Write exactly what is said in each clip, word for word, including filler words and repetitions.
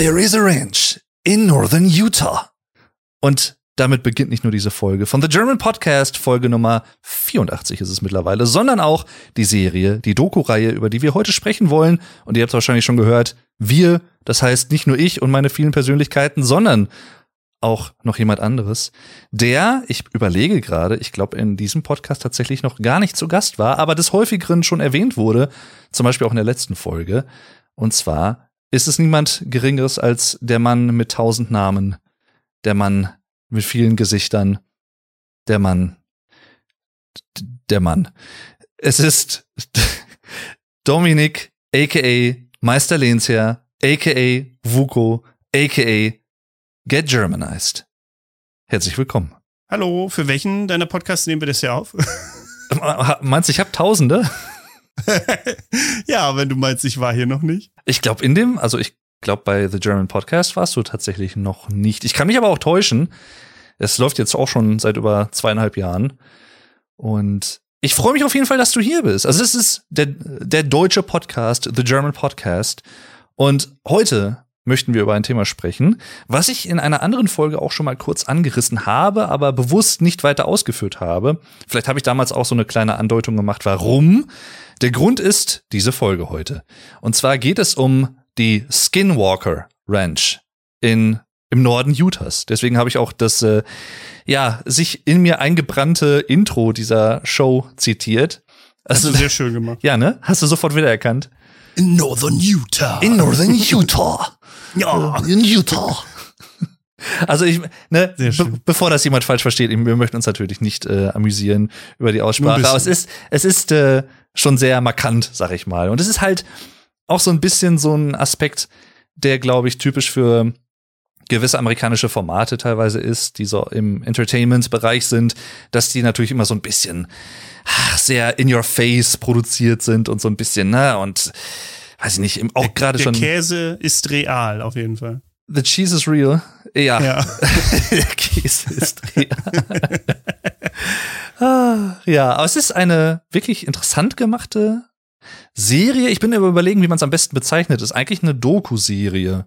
There is a ranch in northern Utah. Und damit beginnt nicht nur diese Folge von The German Podcast, Folge Nummer vierundachtzig ist es mittlerweile, sondern auch die Serie, die Doku-Reihe, über die wir heute sprechen wollen. Und ihr habt es wahrscheinlich schon gehört, wir, das heißt nicht nur ich und meine vielen Persönlichkeiten, sondern auch noch jemand anderes, der, ich überlege gerade, ich glaube in diesem Podcast tatsächlich noch gar nicht zu Gast war, aber des häufigeren schon erwähnt wurde, zum Beispiel auch in der letzten Folge. Und zwar ist es niemand Geringeres als der Mann mit tausend Namen, der Mann mit vielen Gesichtern, der Mann, der Mann. Es ist Dominik, a k a. MeisterLehnsherr, a k a. Vuko, a k a. Get Germanized. Herzlich willkommen. Hallo, für welchen deiner Podcasts nehmen wir das hier auf? Meinst du, ich habe Tausende? Ja, wenn du meinst, ich war hier noch nicht. Ich glaube, in dem, also ich glaube, bei The German Podcast warst du tatsächlich noch nicht. Ich kann mich aber auch täuschen. Es läuft jetzt auch schon seit über zweieinhalb Jahren. Und ich freue mich auf jeden Fall, dass du hier bist. Also es ist der, der deutsche Podcast, The German Podcast. Und heute möchten wir über ein Thema sprechen, was ich in einer anderen Folge auch schon mal kurz angerissen habe, aber bewusst nicht weiter ausgeführt habe. Vielleicht habe ich damals auch so eine kleine Andeutung gemacht, warum. Der Grund ist diese Folge heute. Und zwar geht es um die Skinwalker Ranch in, im Norden Utahs. Deswegen habe ich auch das äh, ja, sich in mir eingebrannte Intro dieser Show zitiert. Also, hast du sehr schön gemacht. Ja, ne? Hast du sofort wiedererkannt. In Northern Utah. In Northern Utah. Ja, in Utah. Also ich, ne, be- bevor das jemand falsch versteht, wir möchten uns natürlich nicht äh, amüsieren über die Aussprache, aber es ist, es ist äh, schon sehr markant, sag ich mal. Und es ist halt auch so ein bisschen so ein Aspekt, der, glaube ich, typisch für gewisse amerikanische Formate teilweise ist, die so im Entertainment-Bereich sind, dass die natürlich immer so ein bisschen ach, sehr in your face produziert sind und so ein bisschen, ne, und weiß ich nicht, auch gerade schon. Der Käse ist real, auf jeden Fall. The cheese is real. Ja. ja. Der Käse ist real. ah, ja, aber es ist eine wirklich interessant gemachte Serie. Ich bin aber überlegen, wie man es am besten bezeichnet. Es ist eigentlich eine Doku-Serie.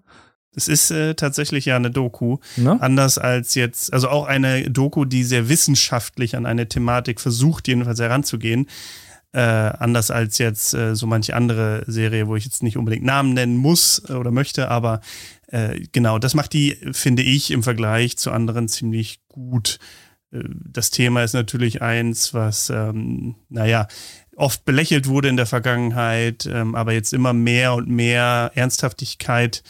Es ist äh, tatsächlich ja eine Doku. Ne? Anders als jetzt, also auch eine Doku, die sehr wissenschaftlich an eine Thematik versucht, jedenfalls heranzugehen. Äh, anders als jetzt äh, so manche andere Serie, wo ich jetzt nicht unbedingt Namen nennen muss äh, oder möchte, aber äh, genau, das macht die, finde ich, im Vergleich zu anderen ziemlich gut. Äh, das Thema ist natürlich eins, was, ähm, naja, oft belächelt wurde in der Vergangenheit, ähm, aber jetzt immer mehr und mehr Ernsthaftigkeit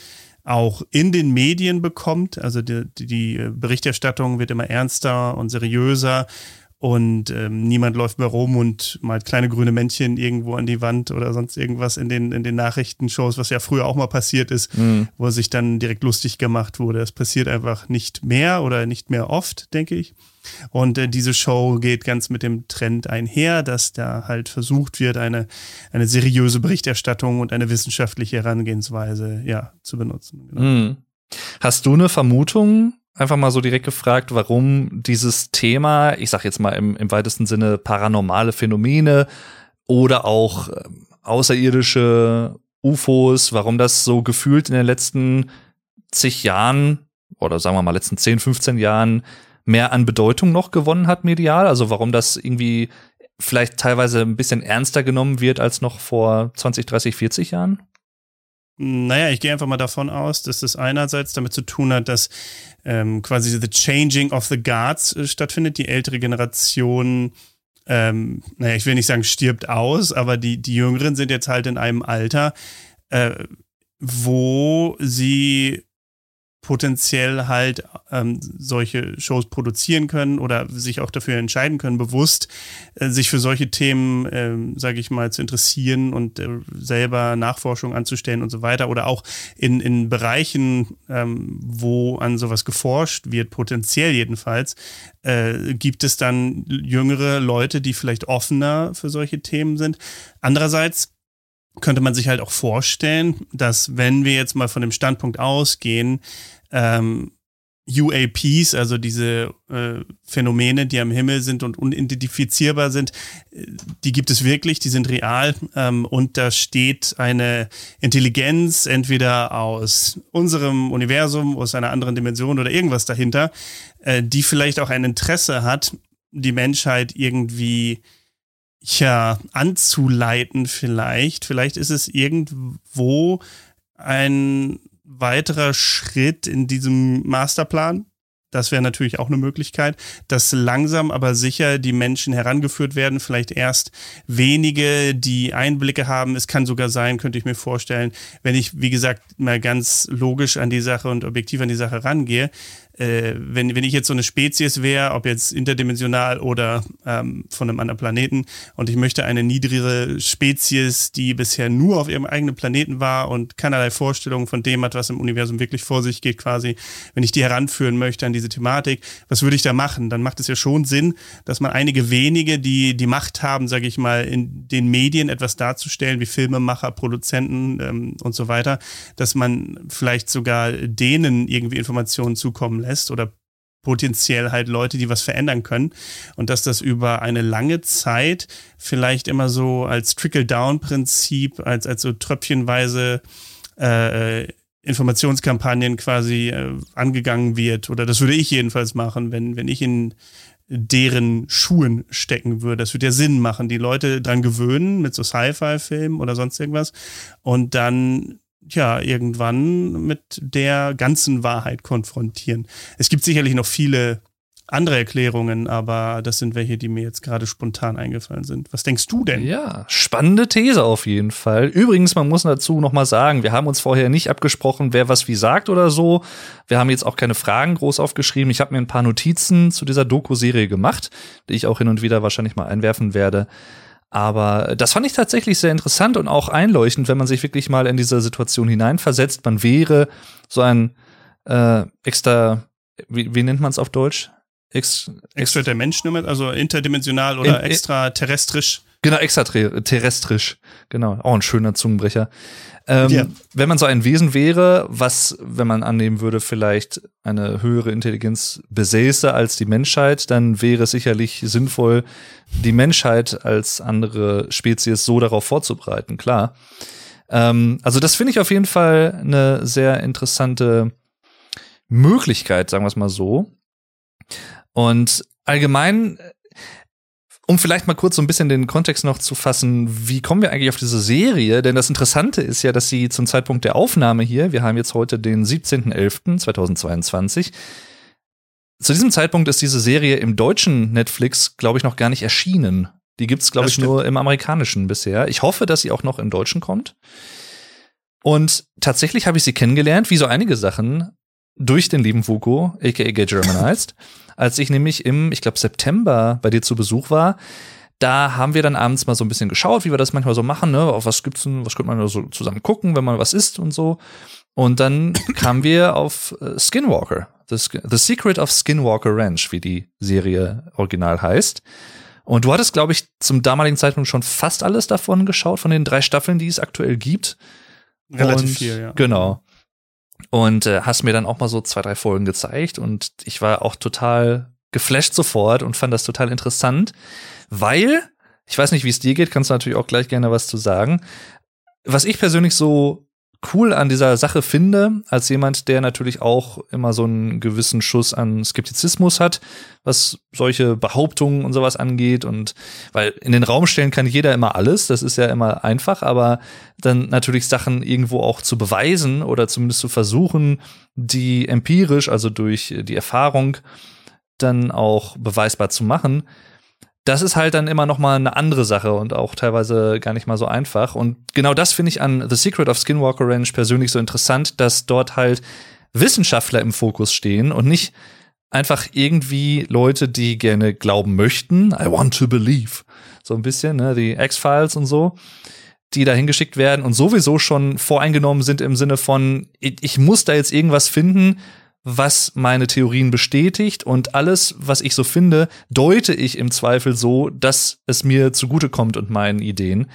auch in den Medien bekommt. Also die, die Berichterstattung wird immer ernster und seriöser. Und ähm, niemand läuft mehr rum und malt kleine grüne Männchen irgendwo an die Wand oder sonst irgendwas in den, in den Nachrichtenshows, was ja früher auch mal passiert ist, mhm. wo sich dann direkt lustig gemacht wurde. Es passiert einfach nicht mehr oder nicht mehr oft, denke ich. Und äh, diese Show geht ganz mit dem Trend einher, dass da halt versucht wird, eine, eine seriöse Berichterstattung und eine wissenschaftliche Herangehensweise ja, zu benutzen. Genau. Mhm. Hast du eine Vermutung? Einfach mal so direkt gefragt, warum dieses Thema, ich sag jetzt mal im, im weitesten Sinne paranormale Phänomene oder auch äh, außerirdische U F Os, warum das so gefühlt in den letzten zig Jahren oder sagen wir mal letzten zehn, fünfzehn Jahren mehr an Bedeutung noch gewonnen hat medial? Also warum das irgendwie vielleicht teilweise ein bisschen ernster genommen wird als noch vor zwanzig, dreißig, vierzig Jahren? Naja, ich gehe einfach mal davon aus, dass das einerseits damit zu tun hat, dass ähm, quasi the changing of the guards äh, stattfindet. Die ältere Generation, ähm, naja, ich will nicht sagen stirbt aus, aber die, die Jüngeren sind jetzt halt in einem Alter, äh, wo sie potenziell halt ähm, solche Shows produzieren können oder sich auch dafür entscheiden können, bewusst äh, sich für solche Themen, ähm, sage ich mal, zu interessieren und äh, selber Nachforschung anzustellen und so weiter. Oder auch in, in Bereichen, ähm, wo an sowas geforscht wird, potenziell jedenfalls, äh, gibt es dann jüngere Leute, die vielleicht offener für solche Themen sind. Andererseits könnte man sich halt auch vorstellen, dass wenn wir jetzt mal von dem Standpunkt ausgehen, ähm, U A Ps, also diese äh, Phänomene, die am Himmel sind und unidentifizierbar sind, die gibt es wirklich, die sind real. Ähm, und da steht eine Intelligenz, entweder aus unserem Universum, aus einer anderen Dimension oder irgendwas dahinter, äh, die vielleicht auch ein Interesse hat, die Menschheit irgendwie ja anzuleiten vielleicht. Vielleicht ist es irgendwo ein weiterer Schritt in diesem Masterplan, das wäre natürlich auch eine Möglichkeit, dass langsam aber sicher die Menschen herangeführt werden, vielleicht erst wenige, die Einblicke haben. Es kann sogar sein, könnte ich mir vorstellen, wenn ich, wie gesagt, mal ganz logisch an die Sache und objektiv an die Sache rangehe, äh, wenn, wenn ich jetzt so eine Spezies wäre, ob jetzt interdimensional oder ähm, von einem anderen Planeten, und ich möchte eine niedrigere Spezies, die bisher nur auf ihrem eigenen Planeten war und keinerlei Vorstellungen von dem hat, was im Universum wirklich vor sich geht quasi, wenn ich die heranführen möchte an diese Thematik, was würde ich da machen? Dann macht es ja schon Sinn, dass man einige wenige, die die Macht haben, sage ich mal, in den Medien etwas darzustellen, wie Filmemacher, Produzenten ähm, und so weiter, dass man vielleicht sogar denen irgendwie Informationen zukommen lässt oder potenziell halt Leute, die was verändern können, und dass das über eine lange Zeit vielleicht immer so als Trickle-Down-Prinzip, als, als so tröpfchenweise äh, Informationskampagnen quasi äh, angegangen wird, oder das würde ich jedenfalls machen, wenn, wenn ich in deren Schuhen stecken würde. Das würde ja Sinn machen, die Leute dran gewöhnen mit so Sci-Fi-Filmen oder sonst irgendwas und dann ja, irgendwann mit der ganzen Wahrheit konfrontieren. Es gibt sicherlich noch viele andere Erklärungen, aber das sind welche, die mir jetzt gerade spontan eingefallen sind. Was denkst du denn? Ja, spannende These auf jeden Fall. Übrigens, man muss dazu noch mal sagen, wir haben uns vorher nicht abgesprochen, wer was wie sagt oder so. Wir haben jetzt auch keine Fragen groß aufgeschrieben. Ich habe mir ein paar Notizen zu dieser Doku-Serie gemacht, die ich auch hin und wieder wahrscheinlich mal einwerfen werde. Aber das fand ich tatsächlich sehr interessant und auch einleuchtend, wenn man sich wirklich mal in diese Situation hineinversetzt. Man wäre so ein äh, extra, wie, wie nennt man es auf Deutsch? Ex, ex, extra dimensional, also interdimensional oder in, extraterrestrisch. Genau, extraterrestrisch. Genau, auch ein schöner Zungenbrecher. Ähm, yeah. Wenn man so ein Wesen wäre, was, wenn man annehmen würde, vielleicht eine höhere Intelligenz besäße als die Menschheit, dann wäre es sicherlich sinnvoll, die Menschheit als andere Spezies so darauf vorzubereiten, klar. Ähm, also das finde ich auf jeden Fall eine sehr interessante Möglichkeit, sagen wir es mal so. Und allgemein, um vielleicht mal kurz so ein bisschen den Kontext noch zu fassen, wie kommen wir eigentlich auf diese Serie? Denn das Interessante ist ja, dass sie zum Zeitpunkt der Aufnahme hier, wir haben jetzt heute den siebzehnten elften zweitausendzweiundzwanzig, zu diesem Zeitpunkt ist diese Serie im deutschen Netflix, glaube ich, noch gar nicht erschienen. Die gibt's, glaube ich, nur im amerikanischen bisher. Ich hoffe, dass sie auch noch im deutschen kommt. Und tatsächlich habe ich sie kennengelernt, wie so einige Sachen, durch den lieben Vuko, a k a. Get Germanized, als ich nämlich im, ich glaube, September bei dir zu Besuch war. Da haben wir dann abends mal so ein bisschen geschaut, wie wir das manchmal so machen, ne? Auf was gibt's denn, was könnte man da so zusammen gucken, wenn man was isst und so. Und dann kamen wir auf Skinwalker, The, The Secret of Skinwalker Ranch, wie die Serie original heißt. Und du hattest, glaube ich, zum damaligen Zeitpunkt schon fast alles davon geschaut, von den drei Staffeln, die es aktuell gibt. Relativ und, viel, ja. Genau. Und äh, hast mir dann auch mal so zwei, drei Folgen gezeigt und ich war auch total geflasht sofort und fand das total interessant, weil, ich weiß nicht, wie es dir geht, kannst du natürlich auch gleich gerne was zu sagen, was ich persönlich so cool an dieser Sache finde, als jemand, der natürlich auch immer so einen gewissen Schuss an Skeptizismus hat, was solche Behauptungen und sowas angeht, und weil in den Raum stellen kann jeder immer alles, das ist ja immer einfach, aber dann natürlich Sachen irgendwo auch zu beweisen oder zumindest zu versuchen, die empirisch, also durch die Erfahrung, dann auch beweisbar zu machen, das ist halt dann immer noch mal eine andere Sache und auch teilweise gar nicht mal so einfach. Und genau das finde ich an The Secret of Skinwalker Ranch persönlich so interessant, dass dort halt Wissenschaftler im Fokus stehen und nicht einfach irgendwie Leute, die gerne glauben möchten. I want to believe. So ein bisschen, ne, die X-Files und so, die da hingeschickt werden und sowieso schon voreingenommen sind im Sinne von, ich muss da jetzt irgendwas finden, was meine Theorien bestätigt, und alles, was ich so finde, deute ich im Zweifel so, dass es mir zugutekommt und meinen Ideen.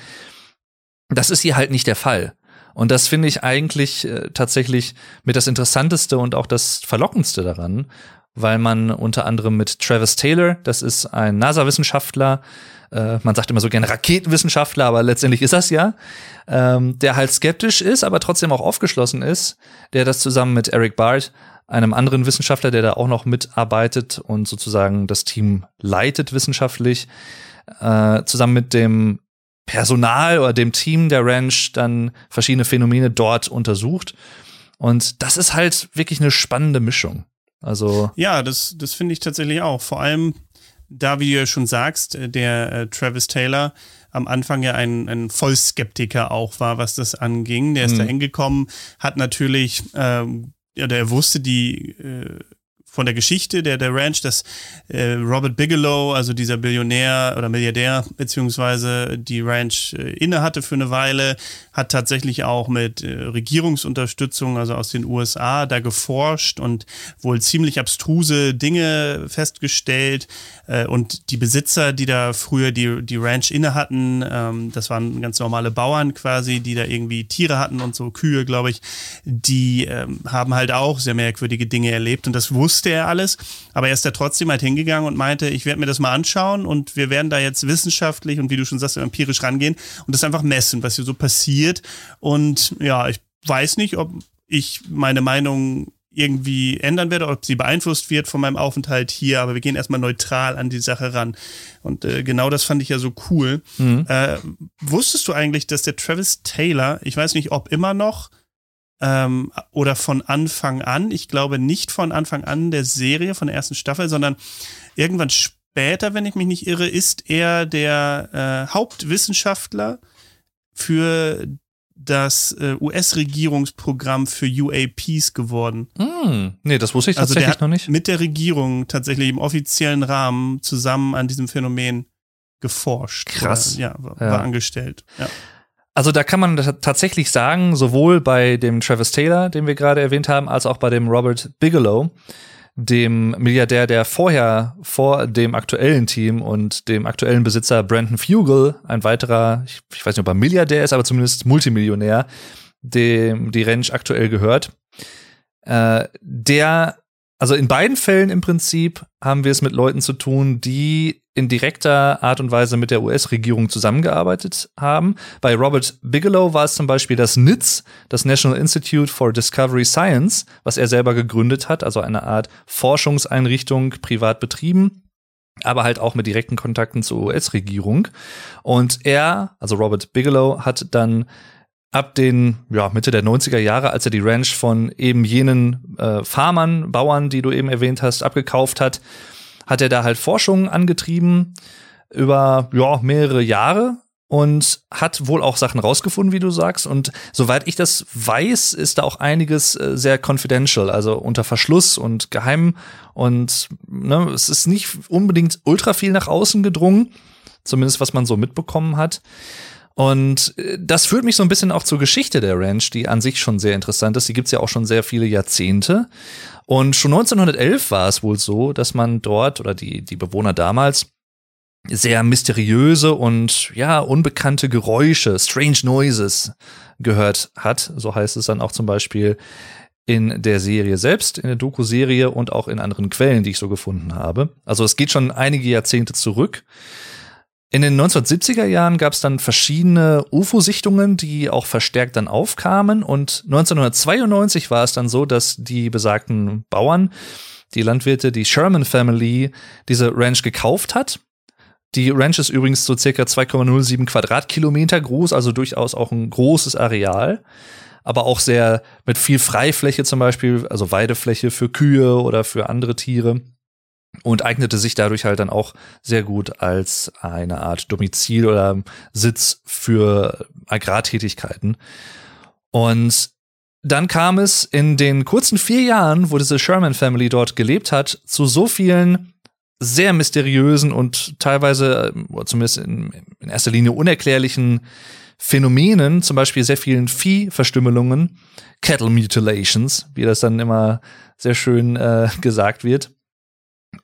Das ist hier halt nicht der Fall. Und das finde ich eigentlich äh, tatsächlich mit das Interessanteste und auch das Verlockendste daran, weil man unter anderem mit Travis Taylor, das ist ein NASA-Wissenschaftler, äh, man sagt immer so gerne Raketenwissenschaftler, aber letztendlich ist das ja, ähm, der halt skeptisch ist, aber trotzdem auch aufgeschlossen ist, der das zusammen mit Eric Barth, einem anderen Wissenschaftler, der da auch noch mitarbeitet und sozusagen das Team leitet wissenschaftlich, äh, zusammen mit dem Personal oder dem Team der Ranch dann verschiedene Phänomene dort untersucht. Und das ist halt wirklich eine spannende Mischung. Also ja, das, das finde ich tatsächlich auch. Vor allem, da, wie du ja schon sagst, der äh, Travis Taylor am Anfang ja ein, ein Vollskeptiker auch war, was das anging. Der ist mhm. da hingekommen, hat natürlich, ähm, ja, der wusste die äh, von der Geschichte der, der Ranch, dass äh, Robert Bigelow, also dieser Billionär oder Milliardär, beziehungsweise die Ranch äh, inne hatte für eine Weile, hat tatsächlich auch mit äh, Regierungsunterstützung, also aus den U S A, da geforscht und wohl ziemlich abstruse Dinge festgestellt. Äh, und die Besitzer, die da früher die, die Ranch inne hatten, ähm, das waren ganz normale Bauern quasi, die da irgendwie Tiere hatten und so, Kühe, glaube ich, die ähm, haben halt auch sehr merkwürdige Dinge erlebt und das wusste er alles, aber er ist da trotzdem halt hingegangen und meinte, ich werde mir das mal anschauen und wir werden da jetzt wissenschaftlich und wie du schon sagst, empirisch rangehen und das einfach messen, was hier so passiert. Und ja, ich weiß nicht, ob ich meine Meinung irgendwie ändern werde, ob sie beeinflusst wird von meinem Aufenthalt hier, aber wir gehen erstmal neutral an die Sache ran. Und äh, genau das fand ich ja so cool. Mhm. Äh, wusstest du eigentlich, dass der Travis Taylor, ich weiß nicht, ob immer noch, Ähm, oder von Anfang an, ich glaube nicht von Anfang an der Serie, von der ersten Staffel, sondern irgendwann später, wenn ich mich nicht irre, ist er der äh, Hauptwissenschaftler für das äh, U S-Regierungsprogramm für U A Ps geworden. Mm, nee, das wusste ich tatsächlich also der hat noch nicht. Mit der Regierung tatsächlich im offiziellen Rahmen zusammen an diesem Phänomen geforscht. Krass. Oder, ja, war, ja, war angestellt. Ja. Also da kann man t- tatsächlich sagen, sowohl bei dem Travis Taylor, den wir gerade erwähnt haben, als auch bei dem Robert Bigelow, dem Milliardär, der vorher vor dem aktuellen Team und dem aktuellen Besitzer Brandon Fugel, ein weiterer, ich, ich weiß nicht, ob er Milliardär ist, aber zumindest Multimillionär, dem die Ranch aktuell gehört, äh, der, also in beiden Fällen im Prinzip haben wir es mit Leuten zu tun, die in direkter Art und Weise mit der U S-Regierung zusammengearbeitet haben. Bei Robert Bigelow war es zum Beispiel das N I D S, das National Institute for Discovery Science, was er selber gegründet hat, also eine Art Forschungseinrichtung, privat betrieben, aber halt auch mit direkten Kontakten zur U S-Regierung. Und er, also Robert Bigelow, hat dann ab den ja, Mitte der neunziger Jahre, als er die Ranch von eben jenen äh, Farmern, Bauern, die du eben erwähnt hast, abgekauft hat, hat er da halt Forschungen angetrieben über ja, mehrere Jahre und hat wohl auch Sachen rausgefunden, wie du sagst. Und soweit ich das weiß, ist da auch einiges äh, sehr confidential, also unter Verschluss und geheim. Und ne, es ist nicht unbedingt ultra viel nach außen gedrungen, zumindest was man so mitbekommen hat. Und das führt mich so ein bisschen auch zur Geschichte der Ranch, die an sich schon sehr interessant ist. Die gibt's ja auch schon sehr viele Jahrzehnte. Und schon neunzehnhundertelf war es wohl so, dass man dort oder die, die Bewohner damals sehr mysteriöse und ja unbekannte Geräusche, strange noises, gehört hat. So heißt es dann auch zum Beispiel in der Serie selbst, in der Doku-Serie und auch in anderen Quellen, die ich so gefunden habe. Also es geht schon einige Jahrzehnte zurück. In den neunzehnhundertsiebziger Jahren gab es dann verschiedene U F O-Sichtungen, die auch verstärkt dann aufkamen. Und neunzehnhundertzweiundneunzig war es dann so, dass die besagten Bauern, die Landwirte, die Sherman Family, diese Ranch gekauft hat. Die Ranch ist übrigens so circa zwei Komma null sieben Quadratkilometer groß, also durchaus auch ein großes Areal. Aber auch sehr mit viel Freifläche zum Beispiel, also Weidefläche für Kühe oder für andere Tiere. Und eignete sich dadurch halt dann auch sehr gut als eine Art Domizil oder Sitz für Agrartätigkeiten. Und dann kam es in den kurzen vier Jahren, wo diese Sherman Family dort gelebt hat, zu so vielen sehr mysteriösen und teilweise, zumindest in, in erster Linie unerklärlichen Phänomenen, zum Beispiel sehr vielen Viehverstümmelungen, Cattle Mutilations, wie das dann immer sehr schön äh, gesagt wird.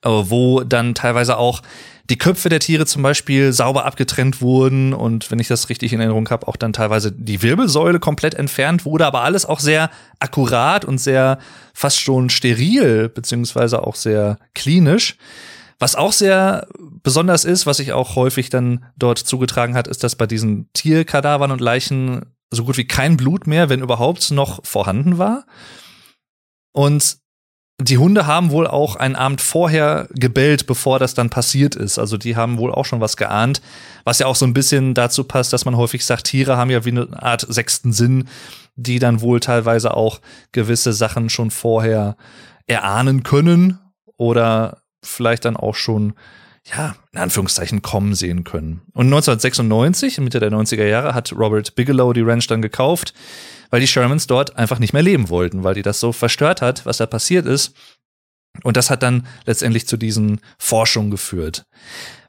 wo dann teilweise auch die Köpfe der Tiere zum Beispiel sauber abgetrennt wurden und, wenn ich das richtig in Erinnerung habe, auch dann teilweise die Wirbelsäule komplett entfernt wurde, aber alles auch sehr akkurat und sehr fast schon steril, beziehungsweise auch sehr klinisch. Was auch sehr besonders ist, was sich auch häufig dann dort zugetragen hat, ist, dass bei diesen Tierkadavern und Leichen so gut wie kein Blut mehr, wenn überhaupt, noch vorhanden war. Und die Hunde haben wohl auch einen Abend vorher gebellt, bevor das dann passiert ist. Also die haben wohl auch schon was geahnt, was ja auch so ein bisschen dazu passt, dass man häufig sagt, Tiere haben ja wie eine Art sechsten Sinn, die dann wohl teilweise auch gewisse Sachen schon vorher erahnen können oder vielleicht dann auch schon, ja, in Anführungszeichen kommen sehen können. Und neunzehnhundertsechsundneunzig, Mitte der neunziger Jahre, hat Robert Bigelow die Ranch dann gekauft, weil die Shermans dort einfach nicht mehr leben wollten, weil die das so verstört hat, was da passiert ist. Und das hat dann letztendlich zu diesen Forschungen geführt.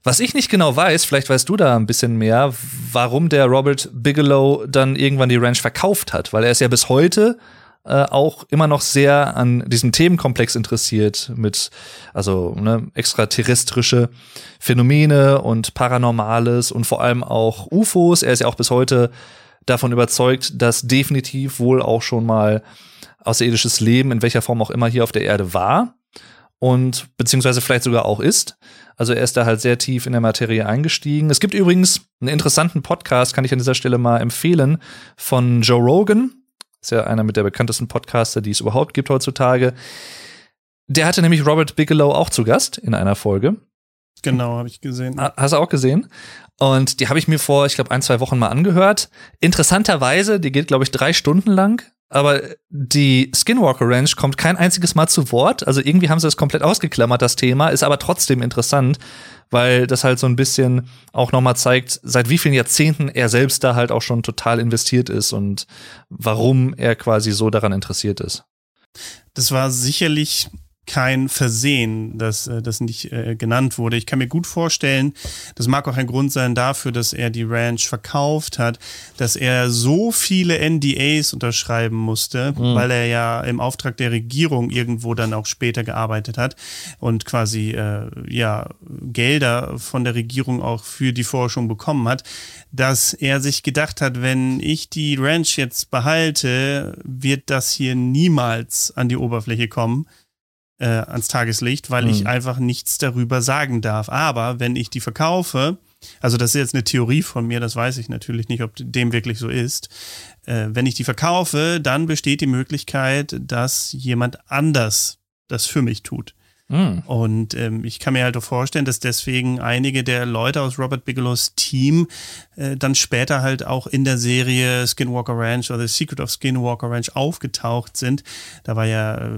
Was ich nicht genau weiß, vielleicht weißt du da ein bisschen mehr, warum der Robert Bigelow dann irgendwann die Ranch verkauft hat, weil er ist ja bis heute äh, auch immer noch sehr an diesem Themenkomplex interessiert mit, also ne, extraterrestrische Phänomene und Paranormales und vor allem auch U F Os. Er ist ja auch bis heute davon überzeugt, dass definitiv wohl auch schon mal außerirdisches Leben in welcher Form auch immer hier auf der Erde war und beziehungsweise vielleicht sogar auch ist. Also er ist da halt sehr tief in der Materie eingestiegen. Es gibt übrigens einen interessanten Podcast, kann ich an dieser Stelle mal empfehlen, von Joe Rogan. Ist ja einer mit der bekanntesten Podcaster, die es überhaupt gibt heutzutage. Der hatte nämlich Robert Bigelow auch zu Gast in einer Folge. Genau, habe ich gesehen. Hast du auch gesehen? Und die habe ich mir vor, ich glaube, ein, zwei Wochen mal angehört. Interessanterweise, die geht, glaube ich, drei Stunden lang, aber die Skinwalker Ranch kommt kein einziges Mal zu Wort. Also irgendwie haben sie das komplett ausgeklammert, das Thema, ist aber trotzdem interessant, weil das halt so ein bisschen auch nochmal zeigt, seit wie vielen Jahrzehnten er selbst da halt auch schon total investiert ist und warum er quasi so daran interessiert ist. Das war sicherlich kein Versehen, dass das nicht äh, genannt wurde. Ich kann mir gut vorstellen, das mag auch ein Grund sein dafür, dass er die Ranch verkauft hat, dass er so viele N D As unterschreiben musste, mhm. weil er ja im Auftrag der Regierung irgendwo dann auch später gearbeitet hat und quasi äh, ja Gelder von der Regierung auch für die Forschung bekommen hat, dass er sich gedacht hat, wenn ich die Ranch jetzt behalte, wird das hier niemals an die Oberfläche kommen. Äh, ans Tageslicht, weil ich mhm. einfach nichts darüber sagen darf. Aber wenn ich die verkaufe, also das ist jetzt eine Theorie von mir, das weiß ich natürlich nicht, ob dem wirklich so ist. Äh, wenn ich die verkaufe, dann besteht die Möglichkeit, dass jemand anders das für mich tut. Mhm. Und ähm, ich kann mir halt auch vorstellen, dass deswegen einige der Leute aus Robert Bigelows Team äh, dann später halt auch in der Serie Skinwalker Ranch oder The Secret of Skinwalker Ranch aufgetaucht sind. Da war ja äh,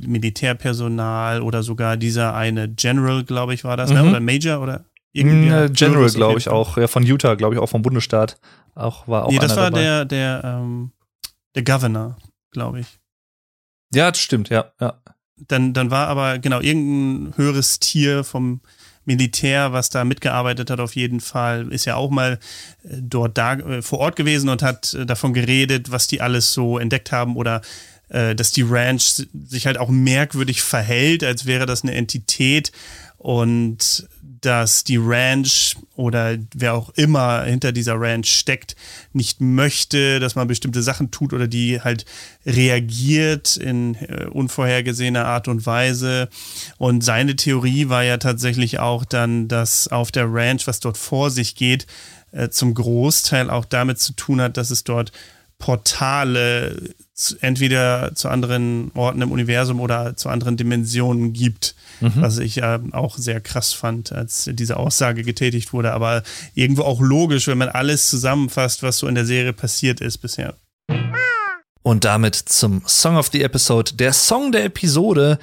Militärpersonal oder sogar dieser eine General, glaube ich, war das, mhm. ne? Oder Major oder irgendwie. Mhm, General, glaube ich, auch, ja, von Utah, glaube ich, auch vom Bundesstaat. Auch war auch nee, einer das war dabei. der, der, ähm, der Governor, glaube ich. Ja, das stimmt, ja, ja. Dann, dann war aber, genau, irgendein höheres Tier vom Militär, was da mitgearbeitet hat, auf jeden Fall, ist ja auch mal dort da äh, vor Ort gewesen und hat äh, davon geredet, was die alles so entdeckt haben oder äh, dass die Ranch sich halt auch merkwürdig verhält, als wäre das eine Entität und dass die Ranch oder wer auch immer hinter dieser Ranch steckt, nicht möchte, dass man bestimmte Sachen tut oder die halt reagiert in äh, unvorhergesehener Art und Weise. Und seine Theorie war ja tatsächlich auch dann, dass auf der Ranch, was dort vor sich geht, äh, zum Großteil auch damit zu tun hat, dass es dort Portale zu, entweder zu anderen Orten im Universum oder zu anderen Dimensionen gibt. Mhm. Was ich äh, auch sehr krass fand, als diese Aussage getätigt wurde. Aber irgendwo auch logisch, wenn man alles zusammenfasst, was so in der Serie passiert ist bisher. Und damit zum Song of the Episode. Der Song der Episode.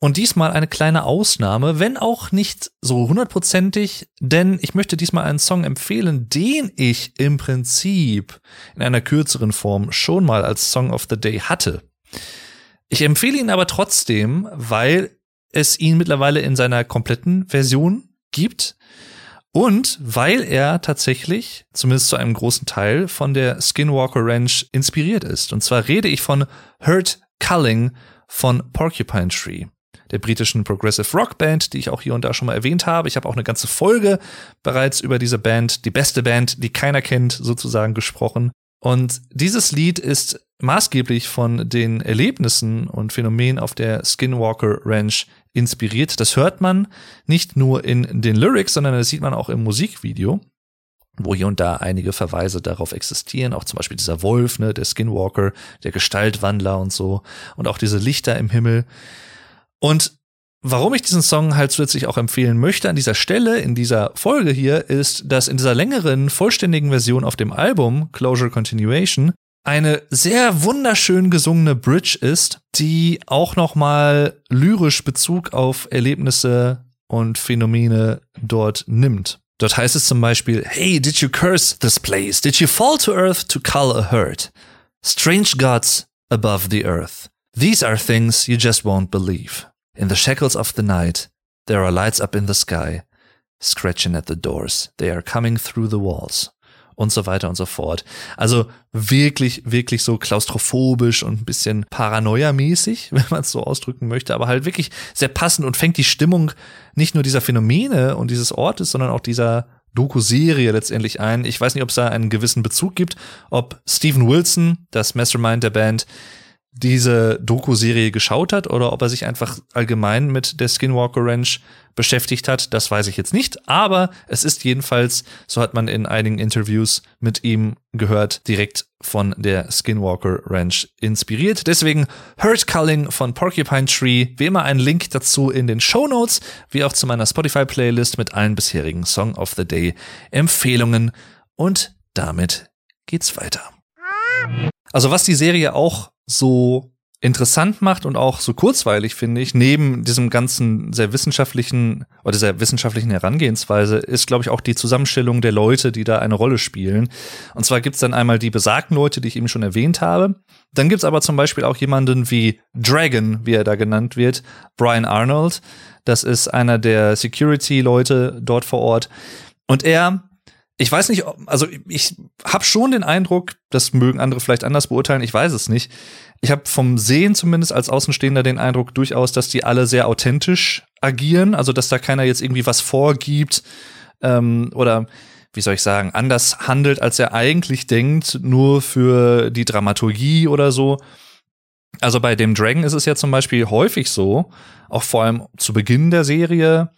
Und diesmal eine kleine Ausnahme, wenn auch nicht so hundertprozentig, denn ich möchte diesmal einen Song empfehlen, den ich im Prinzip in einer kürzeren Form schon mal als Song of the Day hatte. Ich empfehle ihn aber trotzdem, weil es ihn mittlerweile in seiner kompletten Version gibt und weil er tatsächlich, zumindest zu einem großen Teil, von der Skinwalker Ranch inspiriert ist. Und zwar rede ich von Herd Culling von Porcupine Tree. der britischen Progressive Rock Band, die ich auch hier und da schon mal erwähnt habe. Ich habe auch eine ganze Folge bereits über diese Band, die beste Band, die keiner kennt, sozusagen gesprochen. Und dieses Lied ist maßgeblich von den Erlebnissen und Phänomenen auf der Skinwalker Ranch inspiriert. Das hört man nicht nur in den Lyrics, sondern das sieht man auch im Musikvideo, wo hier und da einige Verweise darauf existieren, auch zum Beispiel dieser Wolf, ne, der Skinwalker, der Gestaltwandler und so und auch diese Lichter im Himmel. Und warum ich diesen Song halt zusätzlich auch empfehlen möchte an dieser Stelle, in dieser Folge hier, ist, dass in dieser längeren, vollständigen Version auf dem Album Closure Continuation eine sehr wunderschön gesungene Bridge ist, die auch nochmal lyrisch Bezug auf Erlebnisse und Phänomene dort nimmt. Dort heißt es zum Beispiel: Hey, did you curse this place? Did you fall to earth to cull a herd? Strange gods above the earth. These are things you just won't believe. In the shackles of the night, there are lights up in the sky, scratching at the doors. They are coming through the walls. Und so weiter und so fort. Also wirklich, wirklich so klaustrophobisch und ein bisschen paranoiamäßig, wenn man es so ausdrücken möchte, aber halt wirklich sehr passend und fängt die Stimmung nicht nur dieser Phänomene und dieses Ortes, sondern auch dieser Doku-Serie letztendlich ein. Ich weiß nicht, ob es da einen gewissen Bezug gibt, ob Steven Wilson, das Mastermind der Band, diese Doku-Serie geschaut hat oder ob er sich einfach allgemein mit der Skinwalker Ranch beschäftigt hat, das weiß ich jetzt nicht, aber es ist jedenfalls, so hat man in einigen Interviews mit ihm gehört, direkt von der Skinwalker Ranch inspiriert. Deswegen Herd Culling von Porcupine Tree, wie immer ein Link dazu in den Shownotes, wie auch zu meiner Spotify-Playlist mit allen bisherigen Song of the Day Empfehlungen und damit geht's weiter. Also was die Serie auch so interessant macht und auch so kurzweilig, finde ich, neben diesem ganzen sehr wissenschaftlichen oder dieser wissenschaftlichen Herangehensweise ist, glaube ich, auch die Zusammenstellung der Leute, die da eine Rolle spielen. Und zwar gibt's dann einmal die besagten Leute, die ich eben schon erwähnt habe. Dann gibt's aber zum Beispiel auch jemanden wie Dragon, wie er da genannt wird, Brian Arnold. Das ist einer der Security-Leute dort vor Ort. Und er Ich weiß nicht, also ich habe schon den Eindruck, das mögen andere vielleicht anders beurteilen, ich weiß es nicht. Ich habe vom Sehen zumindest als Außenstehender den Eindruck durchaus, dass die alle sehr authentisch agieren, also dass da keiner jetzt irgendwie was vorgibt ähm, oder, wie soll ich sagen, anders handelt, als er eigentlich denkt, nur für die Dramaturgie oder so. Also bei dem Dragon ist es ja zum Beispiel häufig so, auch vor allem zu Beginn der Serie,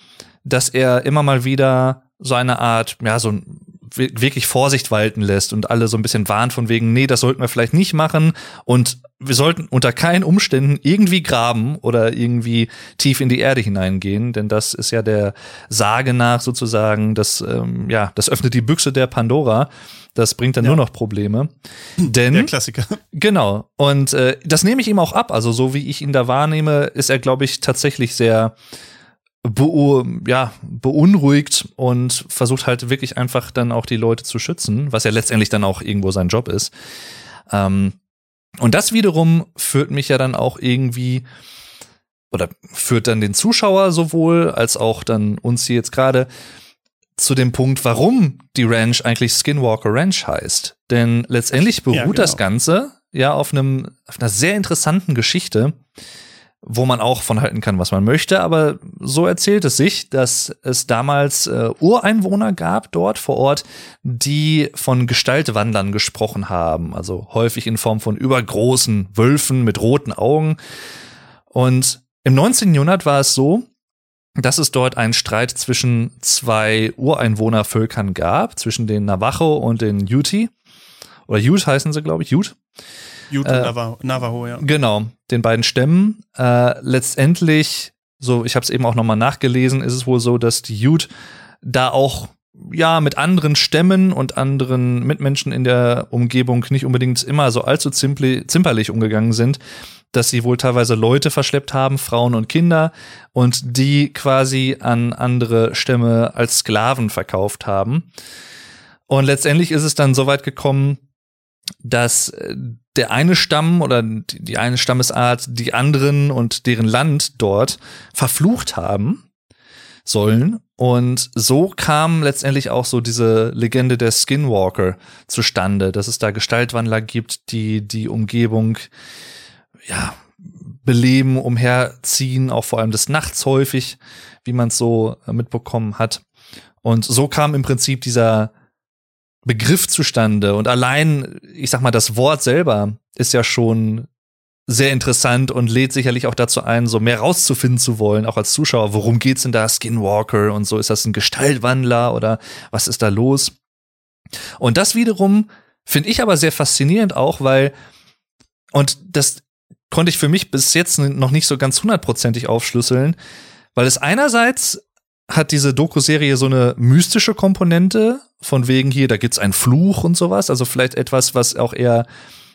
dass er immer mal wieder so eine Art, ja, so ein wirklich Vorsicht walten lässt und alle so ein bisschen warnt von wegen, nee, das sollten wir vielleicht nicht machen und wir sollten unter keinen Umständen irgendwie graben oder irgendwie tief in die Erde hineingehen, denn das ist ja der Sage nach sozusagen, das, ähm, ja, das öffnet die Büchse der Pandora, das bringt dann ja nur noch Probleme. Denn, der Klassiker. Genau, und äh, das nehme ich ihm auch ab, also so wie ich ihn da wahrnehme, ist er, glaube ich, tatsächlich sehr Be- ja, beunruhigt und versucht halt wirklich einfach dann auch die Leute zu schützen, was ja letztendlich dann auch irgendwo sein Job ist. Ähm, und das wiederum führt mich ja dann auch irgendwie, oder führt dann den Zuschauer sowohl als auch dann uns hier jetzt gerade zu dem Punkt, warum die Ranch eigentlich Skinwalker Ranch heißt. Denn letztendlich beruht ja, genau. das Ganze ja auf einem, auf einer sehr interessanten Geschichte, wo man auch von halten kann, was man möchte, aber so erzählt es sich, dass es damals äh, Ureinwohner gab dort vor Ort, die von Gestaltwandlern gesprochen haben, also häufig in Form von übergroßen Wölfen mit roten Augen. Und im neunzehnten Jahrhundert war es so, dass es dort einen Streit zwischen zwei Ureinwohnervölkern gab, zwischen den Navajo und den Ute. Oder Ute heißen sie, glaube ich, Ute. Ute äh, Navajo, Navajo, ja. Genau, den beiden Stämmen. Äh, letztendlich, so ich habe es eben auch nochmal nachgelesen, ist es wohl so, dass die Ute da auch ja mit anderen Stämmen und anderen Mitmenschen in der Umgebung nicht unbedingt immer so allzu zimpli- zimperlich umgegangen sind, dass sie wohl teilweise Leute verschleppt haben, Frauen und Kinder, und die quasi an andere Stämme als Sklaven verkauft haben. Und letztendlich ist es dann so weit gekommen, dass der eine Stamm oder die eine Stammesart die anderen und deren Land dort verflucht haben sollen. Und so kam letztendlich auch so diese Legende der Skinwalker zustande, dass es da Gestaltwandler gibt, die die Umgebung, ja, beleben, umherziehen, auch vor allem des Nachts häufig, wie man es so mitbekommen hat. Und so kam im Prinzip dieser Begriff zustande. Und allein, ich sag mal, das Wort selber ist ja schon sehr interessant und lädt sicherlich auch dazu ein, so mehr rauszufinden zu wollen, auch als Zuschauer. Worum geht's denn da? Skinwalker und so. Ist das ein Gestaltwandler oder was ist da los? Und das wiederum finde ich aber sehr faszinierend auch, weil, und das konnte ich für mich bis jetzt noch nicht so ganz hundertprozentig aufschlüsseln, weil es einerseits hat diese Doku-Serie so eine mystische Komponente, von wegen hier, da gibt's einen Fluch und sowas, also vielleicht etwas, was auch eher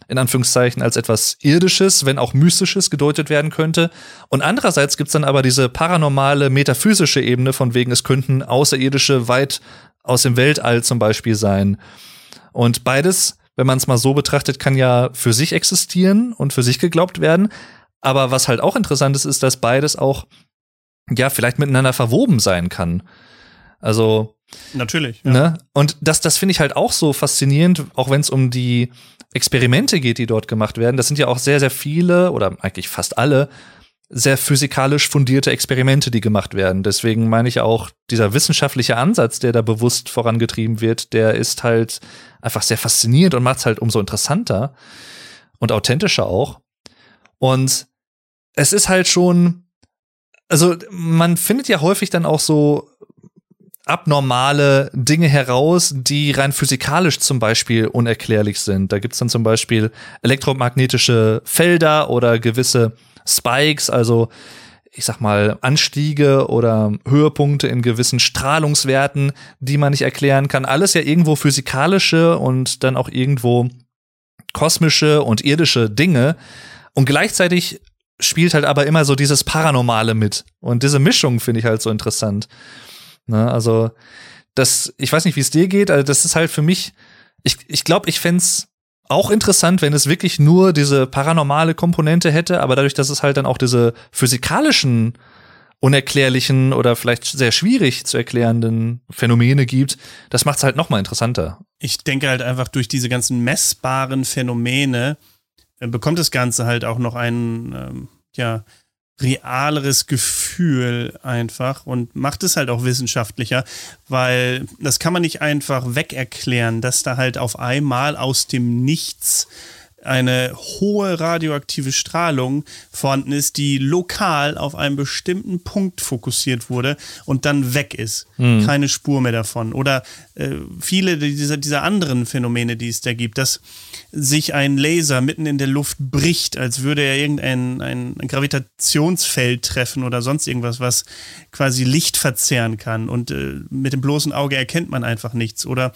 in Anführungszeichen als etwas Irdisches, wenn auch Mystisches gedeutet werden könnte. Und andererseits gibt's dann aber diese paranormale, metaphysische Ebene, von wegen es könnten Außerirdische weit aus dem Weltall zum Beispiel sein. Und beides, wenn man es mal so betrachtet, kann ja für sich existieren und für sich geglaubt werden. Aber was halt auch interessant ist, ist, dass beides auch ja vielleicht miteinander verwoben sein kann. Also natürlich. Ja. Ne? Und das, das finde ich halt auch so faszinierend, auch wenn es um die Experimente geht, die dort gemacht werden. Das sind ja auch sehr, sehr viele oder eigentlich fast alle sehr physikalisch fundierte Experimente, die gemacht werden. Deswegen meine ich auch, dieser wissenschaftliche Ansatz, der da bewusst vorangetrieben wird, der ist halt einfach sehr faszinierend und macht es halt umso interessanter und authentischer auch. Und es ist halt schon, also man findet ja häufig dann auch so abnormale Dinge heraus, die rein physikalisch zum Beispiel unerklärlich sind. Da gibt es dann zum Beispiel elektromagnetische Felder oder gewisse Spikes, also ich sag mal Anstiege oder Höhepunkte in gewissen Strahlungswerten, die man nicht erklären kann. Alles ja irgendwo physikalische und dann auch irgendwo kosmische und irdische Dinge. Und gleichzeitig spielt halt aber immer so dieses Paranormale mit. Und diese Mischung finde ich halt so interessant. Ne, also, das, ich weiß nicht, wie es dir geht, also das ist halt für mich, ich glaube, ich, glaub, ich fände es auch interessant, wenn es wirklich nur diese paranormale Komponente hätte, aber dadurch, dass es halt dann auch diese physikalischen, unerklärlichen oder vielleicht sehr schwierig zu erklärenden Phänomene gibt, das macht es halt noch mal interessanter. Ich denke halt einfach, durch diese ganzen messbaren Phänomene äh, bekommt das Ganze halt auch noch einen, ähm, ja, realeres Gefühl einfach und macht es halt auch wissenschaftlicher, weil das kann man nicht einfach wegerklären, dass da halt auf einmal aus dem Nichts eine hohe radioaktive Strahlung vorhanden ist, die lokal auf einen bestimmten Punkt fokussiert wurde und dann weg ist. Mhm. Keine Spur mehr davon. Oder äh, viele dieser, dieser anderen Phänomene, die es da gibt, dass sich ein Laser mitten in der Luft bricht, als würde er irgendein ein Gravitationsfeld treffen oder sonst irgendwas, was quasi Licht verzehren kann. Und äh, mit dem bloßen Auge erkennt man einfach nichts. Oder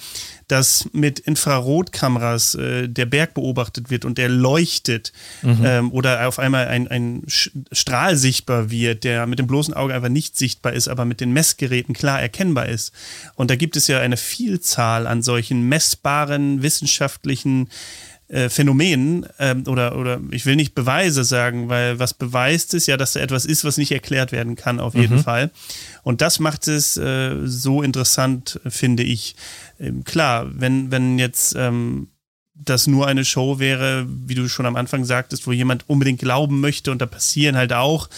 dass mit Infrarotkameras äh, der Berg beobachtet wird und der leuchtet, mhm. ähm, oder auf einmal ein, ein Strahl sichtbar wird, der mit dem bloßen Auge einfach nicht sichtbar ist, aber mit den Messgeräten klar erkennbar ist. Und da gibt es ja eine Vielzahl an solchen messbaren wissenschaftlichen äh, Phänomenen, ähm, oder, oder ich will nicht Beweise sagen, weil was beweist ist ja, dass da etwas ist, was nicht erklärt werden kann, auf mhm. jeden Fall. Und das macht es äh, so interessant, finde ich. Ähm, klar, wenn, wenn jetzt ähm, das nur eine Show wäre, wie du schon am Anfang sagtest, wo jemand unbedingt glauben möchte und da passieren halt auch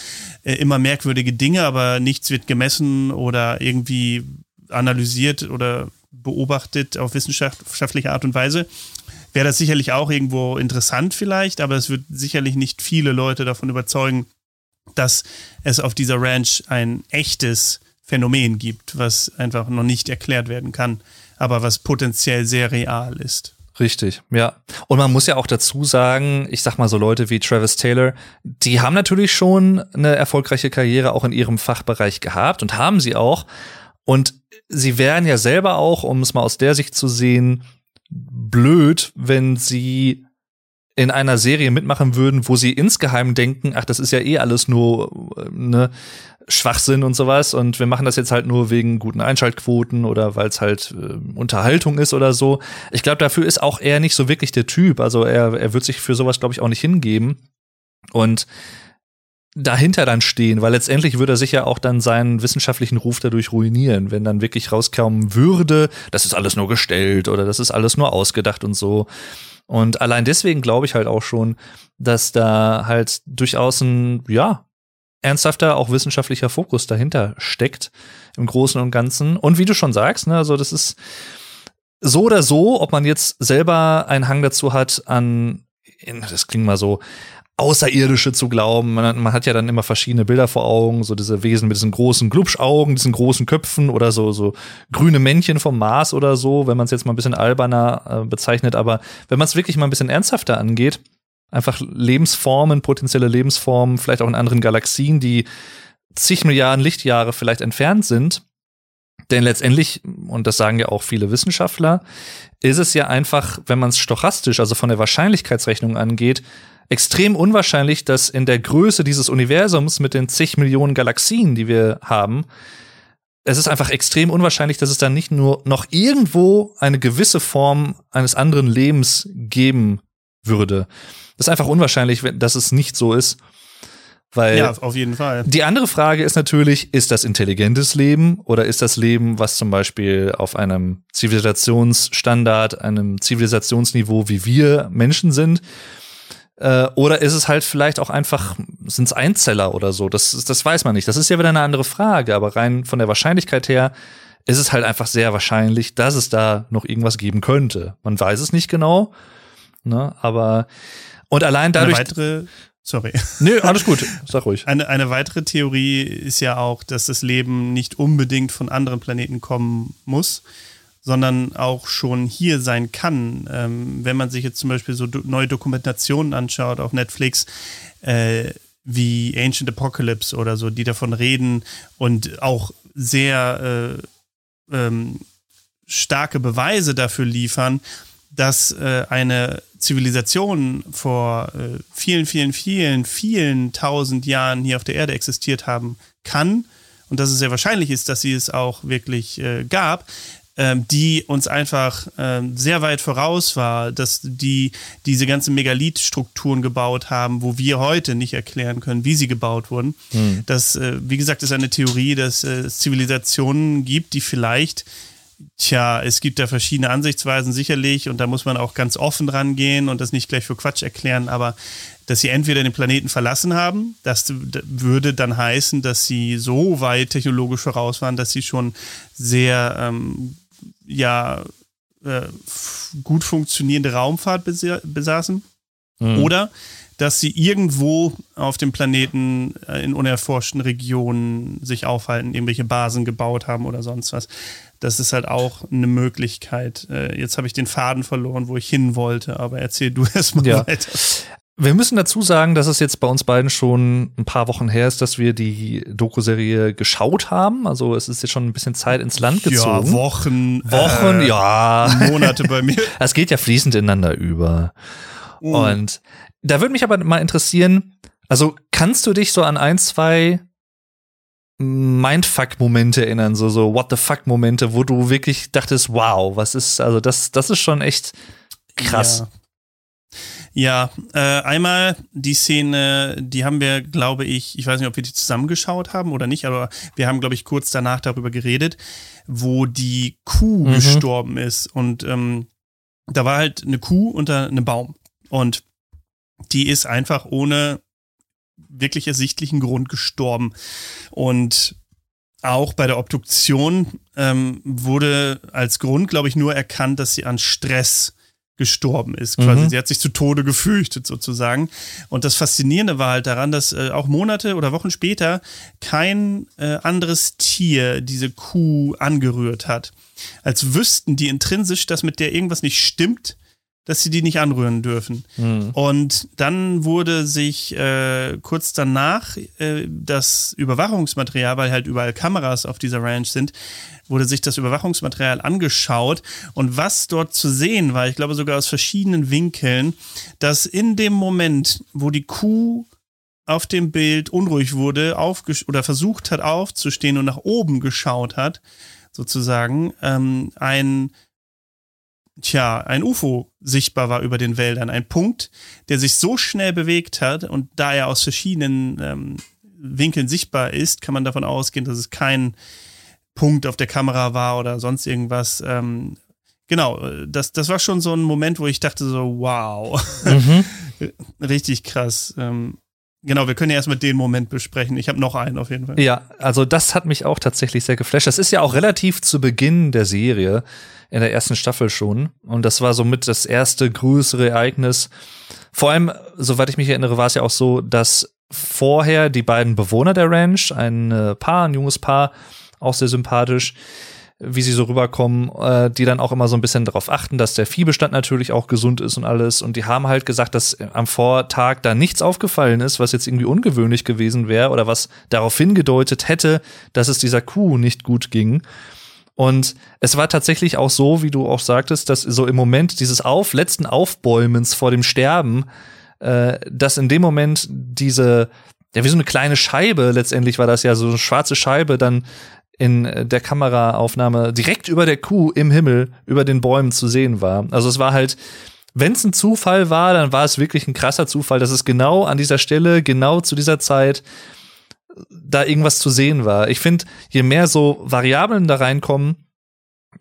äh, immer merkwürdige Dinge, aber nichts wird gemessen oder irgendwie analysiert oder beobachtet auf wissenschaftliche Art und Weise, wäre das sicherlich auch irgendwo interessant vielleicht, aber es wird sicherlich nicht viele Leute davon überzeugen, dass es auf dieser Ranch ein echtes Phänomen gibt, was einfach noch nicht erklärt werden kann, aber was potenziell sehr real ist. Richtig, ja. Und man muss ja auch dazu sagen, ich sag mal so Leute wie Travis Taylor, die haben natürlich schon eine erfolgreiche Karriere auch in ihrem Fachbereich gehabt und haben sie auch. Und sie wären ja selber auch, um es mal aus der Sicht zu sehen, blöd, wenn sie in einer Serie mitmachen würden, wo sie insgeheim denken, ach, das ist ja eh alles nur, ne, Schwachsinn und sowas und wir machen das jetzt halt nur wegen guten Einschaltquoten oder weil es halt äh, Unterhaltung ist oder so. Ich glaube, dafür ist auch er nicht so wirklich der Typ. Also er, er wird sich für sowas, glaube ich, auch nicht hingeben und dahinter dann stehen, weil letztendlich würde er sich ja auch dann seinen wissenschaftlichen Ruf dadurch ruinieren, wenn dann wirklich rauskommen würde, das ist alles nur gestellt oder das ist alles nur ausgedacht und so. Und allein deswegen glaube ich halt auch schon, dass da halt durchaus ein, ja, ernsthafter, auch wissenschaftlicher Fokus dahinter steckt, im Großen und Ganzen. Und wie du schon sagst, ne, also das ist so oder so, ob man jetzt selber einen Hang dazu hat, an, das klingt mal so, Außerirdische zu glauben. Man, man hat ja dann immer verschiedene Bilder vor Augen, so diese Wesen mit diesen großen Glubschaugen, diesen großen Köpfen oder so so grüne Männchen vom Mars oder so, wenn man es jetzt mal ein bisschen alberner äh, bezeichnet. Aber wenn man es wirklich mal ein bisschen ernsthafter angeht, einfach Lebensformen, potenzielle Lebensformen, vielleicht auch in anderen Galaxien, die zig Milliarden Lichtjahre vielleicht entfernt sind. Denn letztendlich, und das sagen ja auch viele Wissenschaftler, ist es ja einfach, wenn man es stochastisch, also von der Wahrscheinlichkeitsrechnung angeht, extrem unwahrscheinlich, dass in der Größe dieses Universums mit den zig Millionen Galaxien, die wir haben, es ist einfach extrem unwahrscheinlich, dass es dann nicht nur noch irgendwo eine gewisse Form eines anderen Lebens geben würde. Das ist einfach unwahrscheinlich, dass es nicht so ist. Weil ja, auf jeden Fall. Die andere Frage ist natürlich, ist das intelligentes Leben oder ist das Leben, was zum Beispiel auf einem Zivilisationsstandard, einem Zivilisationsniveau wie wir Menschen sind? Äh, oder ist es halt vielleicht auch einfach, sind es Einzeller oder so? Das, das weiß man nicht. Das ist ja wieder eine andere Frage. Aber rein von der Wahrscheinlichkeit her ist es halt einfach sehr wahrscheinlich, dass es da noch irgendwas geben könnte. Man weiß es nicht genau. Ne, aber und allein dadurch. Eine weitere, sorry. Nö, alles gut, sag ruhig. Eine, eine weitere Theorie ist ja auch, dass das Leben nicht unbedingt von anderen Planeten kommen muss, sondern auch schon hier sein kann. Ähm, wenn man sich jetzt zum Beispiel so do- neue Dokumentationen anschaut auf Netflix, äh, wie Ancient Apocalypse oder so, die davon reden und auch sehr äh, ähm, starke Beweise dafür liefern, dass äh, eine Zivilisation vor äh, vielen, vielen, vielen, vielen tausend Jahren hier auf der Erde existiert haben kann und dass es sehr wahrscheinlich ist, dass sie es auch wirklich äh, gab, äh, die uns einfach äh, sehr weit voraus war, dass die diese ganzen Megalithstrukturen gebaut haben, wo wir heute nicht erklären können, wie sie gebaut wurden. Mhm. Das, äh, wie gesagt, ist eine Theorie, dass äh, es Zivilisationen gibt, die vielleicht Tja, es gibt da verschiedene Ansichtsweisen sicherlich und da muss man auch ganz offen rangehen und das nicht gleich für Quatsch erklären, aber dass sie entweder den Planeten verlassen haben, das würde dann heißen, dass sie so weit technologisch voraus waren, dass sie schon sehr ähm, ja, äh, gut funktionierende Raumfahrt besaßen mhm. oder dass sie irgendwo auf dem Planeten in unerforschten Regionen sich aufhalten, irgendwelche Basen gebaut haben oder sonst was. Das ist halt auch eine Möglichkeit. Jetzt habe ich den Faden verloren, wo ich hin wollte, aber erzähl du erst mal ja. weiter. Wir müssen dazu sagen, dass es jetzt bei uns beiden schon ein paar Wochen her ist, dass wir die Doku-Serie geschaut haben. Also es ist jetzt schon ein bisschen Zeit ins Land gezogen. Ja, Wochen. Wochen, äh, ja. Monate bei mir. Es geht ja fließend ineinander über. Oh. Und da würde mich aber mal interessieren, also kannst du dich so an ein, zwei Mindfuck-Momente erinnern, so, so What-the-fuck-Momente, wo du wirklich dachtest, wow, was ist, also das, das ist schon echt krass. Ja, ja äh, einmal die Szene, die haben wir, glaube ich, ich weiß nicht, ob wir die zusammengeschaut haben oder nicht, aber wir haben, glaube ich, kurz danach darüber geredet, wo die Kuh mhm. gestorben ist und ähm, da war halt eine Kuh unter einem Baum und die ist einfach ohne wirklich ersichtlichen Grund gestorben. Und auch bei der Obduktion ähm, wurde als Grund, glaube ich, nur erkannt, dass sie an Stress gestorben ist. Mhm. Quasi, sie hat sich zu Tode gefürchtet sozusagen. Und das Faszinierende war halt daran, dass äh, auch Monate oder Wochen später kein äh, anderes Tier diese Kuh angerührt hat. Als wüssten die intrinsisch, dass mit der irgendwas nicht stimmt, dass sie die nicht anrühren dürfen. Mhm. Und dann wurde sich äh, kurz danach äh, das Überwachungsmaterial, weil halt überall Kameras auf dieser Ranch sind, wurde sich das Überwachungsmaterial angeschaut. Und was dort zu sehen war, ich glaube sogar aus verschiedenen Winkeln, dass in dem Moment, wo die Kuh auf dem Bild unruhig wurde aufges- oder versucht hat aufzustehen und nach oben geschaut hat, sozusagen, ähm, ein Tja, ein U F O sichtbar war über den Wäldern. Ein Punkt, der sich so schnell bewegt hat und da er aus verschiedenen ähm, Winkeln sichtbar ist, kann man davon ausgehen, dass es kein Punkt auf der Kamera war oder sonst irgendwas. Ähm, genau, das, das war schon so ein Moment, wo ich dachte so, wow, mhm. richtig krass. Ähm, genau, wir können ja erstmal den Moment besprechen. Ich habe noch einen auf jeden Fall. Ja, also das hat mich auch tatsächlich sehr geflasht. Das ist ja auch relativ zu Beginn der Serie, in der ersten Staffel schon. Und das war somit das erste größere Ereignis. Vor allem, soweit ich mich erinnere, war es ja auch so, dass vorher die beiden Bewohner der Ranch, ein Paar, ein junges Paar, auch sehr sympathisch, wie sie so rüberkommen, äh, die dann auch immer so ein bisschen darauf achten, dass der Viehbestand natürlich auch gesund ist und alles. Und die haben halt gesagt, dass am Vortag da nichts aufgefallen ist, was jetzt irgendwie ungewöhnlich gewesen wäre oder was darauf hingedeutet hätte, dass es dieser Kuh nicht gut ging. Und es war tatsächlich auch so, wie du auch sagtest, dass so im Moment dieses auf, letzten Aufbäumens vor dem Sterben, äh, dass in dem Moment diese, ja, wie so eine kleine Scheibe, letztendlich war das ja so eine schwarze Scheibe, dann in der Kameraaufnahme direkt über der Kuh im Himmel über den Bäumen zu sehen war. Also es war halt, wenn es ein Zufall war, dann war es wirklich ein krasser Zufall, dass es genau an dieser Stelle, genau zu dieser Zeit da irgendwas zu sehen war. Ich finde, je mehr so Variablen da reinkommen,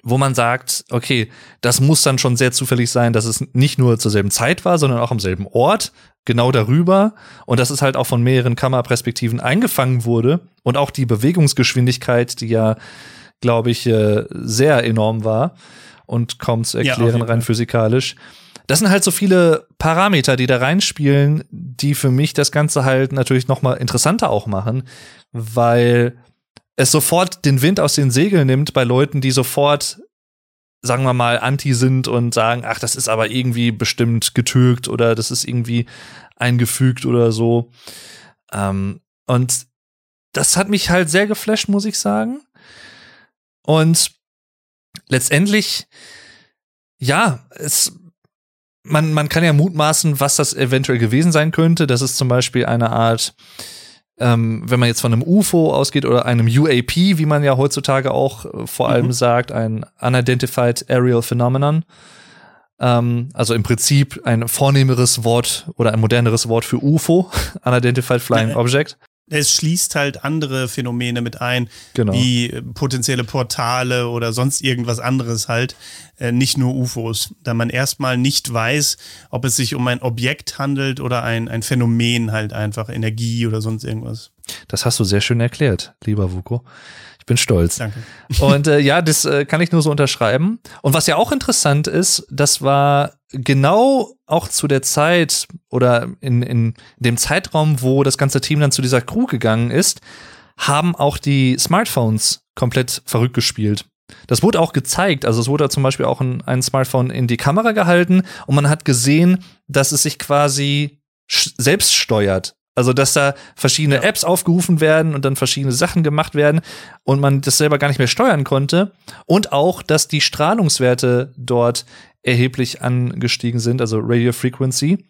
wo man sagt, okay, das muss dann schon sehr zufällig sein, dass es nicht nur zur selben Zeit war, sondern auch am selben Ort, genau darüber. Und dass es halt auch von mehreren Kameraperspektiven eingefangen wurde. Und auch die Bewegungsgeschwindigkeit, die ja, glaube ich, sehr enorm war und kaum zu erklären, ja, rein physikalisch. Das sind halt so viele Parameter, die da reinspielen, die für mich das Ganze halt natürlich noch mal interessanter auch machen, weil es sofort den Wind aus den Segeln nimmt bei Leuten, die sofort, sagen wir mal, anti sind und sagen, ach, das ist aber irgendwie bestimmt getürkt oder das ist irgendwie eingefügt oder so. Ähm, und das hat mich halt sehr geflasht, muss ich sagen. Und letztendlich, ja, es man, man kann ja mutmaßen, was das eventuell gewesen sein könnte. Das ist zum Beispiel eine Art, Ähm, wenn man jetzt von einem U F O ausgeht oder einem U A P, wie man ja heutzutage auch äh, vor allem mhm. sagt, ein Unidentified Aerial Phenomenon, ähm, also im Prinzip ein vornehmeres Wort oder ein moderneres Wort für U F O, Unidentified Flying ja, Object. Es schließt halt andere Phänomene mit ein, genau, wie potenzielle Portale oder sonst irgendwas anderes halt, äh, nicht nur U F Os, da man erstmal nicht weiß, ob es sich um ein Objekt handelt oder ein, ein Phänomen halt einfach, Energie oder sonst irgendwas. Das hast du sehr schön erklärt, lieber Vuko. Ich bin stolz. Danke. Und äh, ja, das äh, kann ich nur so unterschreiben. Und was ja auch interessant ist, das war genau auch zu der Zeit oder in, in dem Zeitraum, wo das ganze Team dann zu dieser Crew gegangen ist, haben auch die Smartphones komplett verrückt gespielt. Das wurde auch gezeigt. Also es wurde zum Beispiel auch ein, ein Smartphone in die Kamera gehalten und man hat gesehen, dass es sich quasi sch- selbst steuert. Also, dass da verschiedene ja. Apps aufgerufen werden und dann verschiedene Sachen gemacht werden und man das selber gar nicht mehr steuern konnte. Und auch, dass die Strahlungswerte dort erheblich angestiegen sind, also Radio Frequency.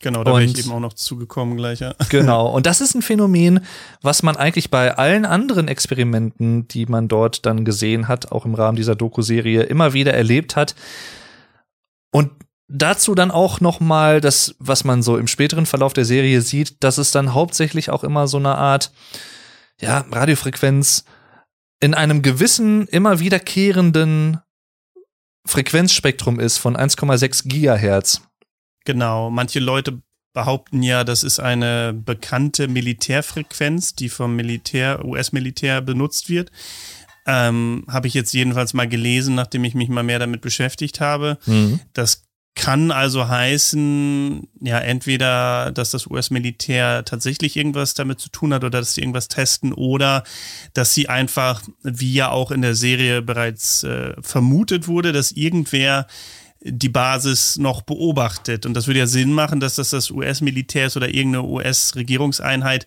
Genau, da bin ich eben auch noch zugekommen gleich. Ja. Genau, und das ist ein Phänomen, was man eigentlich bei allen anderen Experimenten, die man dort dann gesehen hat, auch im Rahmen dieser Doku-Serie, immer wieder erlebt hat. Und dazu dann auch noch mal das, was man so im späteren Verlauf der Serie sieht, dass es dann hauptsächlich auch immer so eine Art, ja, Radiofrequenz in einem gewissen, immer wiederkehrenden Frequenzspektrum ist von eins Komma sechs Gigahertz. Genau, manche Leute behaupten ja, das ist eine bekannte Militärfrequenz, die vom Militär, U S-Militär benutzt wird. Ähm, habe ich jetzt jedenfalls mal gelesen, nachdem ich mich mal mehr damit beschäftigt habe. Mhm. Das kann also heißen, ja, entweder, dass das U S-Militär tatsächlich irgendwas damit zu tun hat oder dass sie irgendwas testen oder dass sie einfach, wie ja auch in der Serie bereits äh, vermutet wurde, dass irgendwer die Basis noch beobachtet. Und das würde ja Sinn machen, dass das das U S-Militär ist oder irgendeine U S-Regierungseinheit,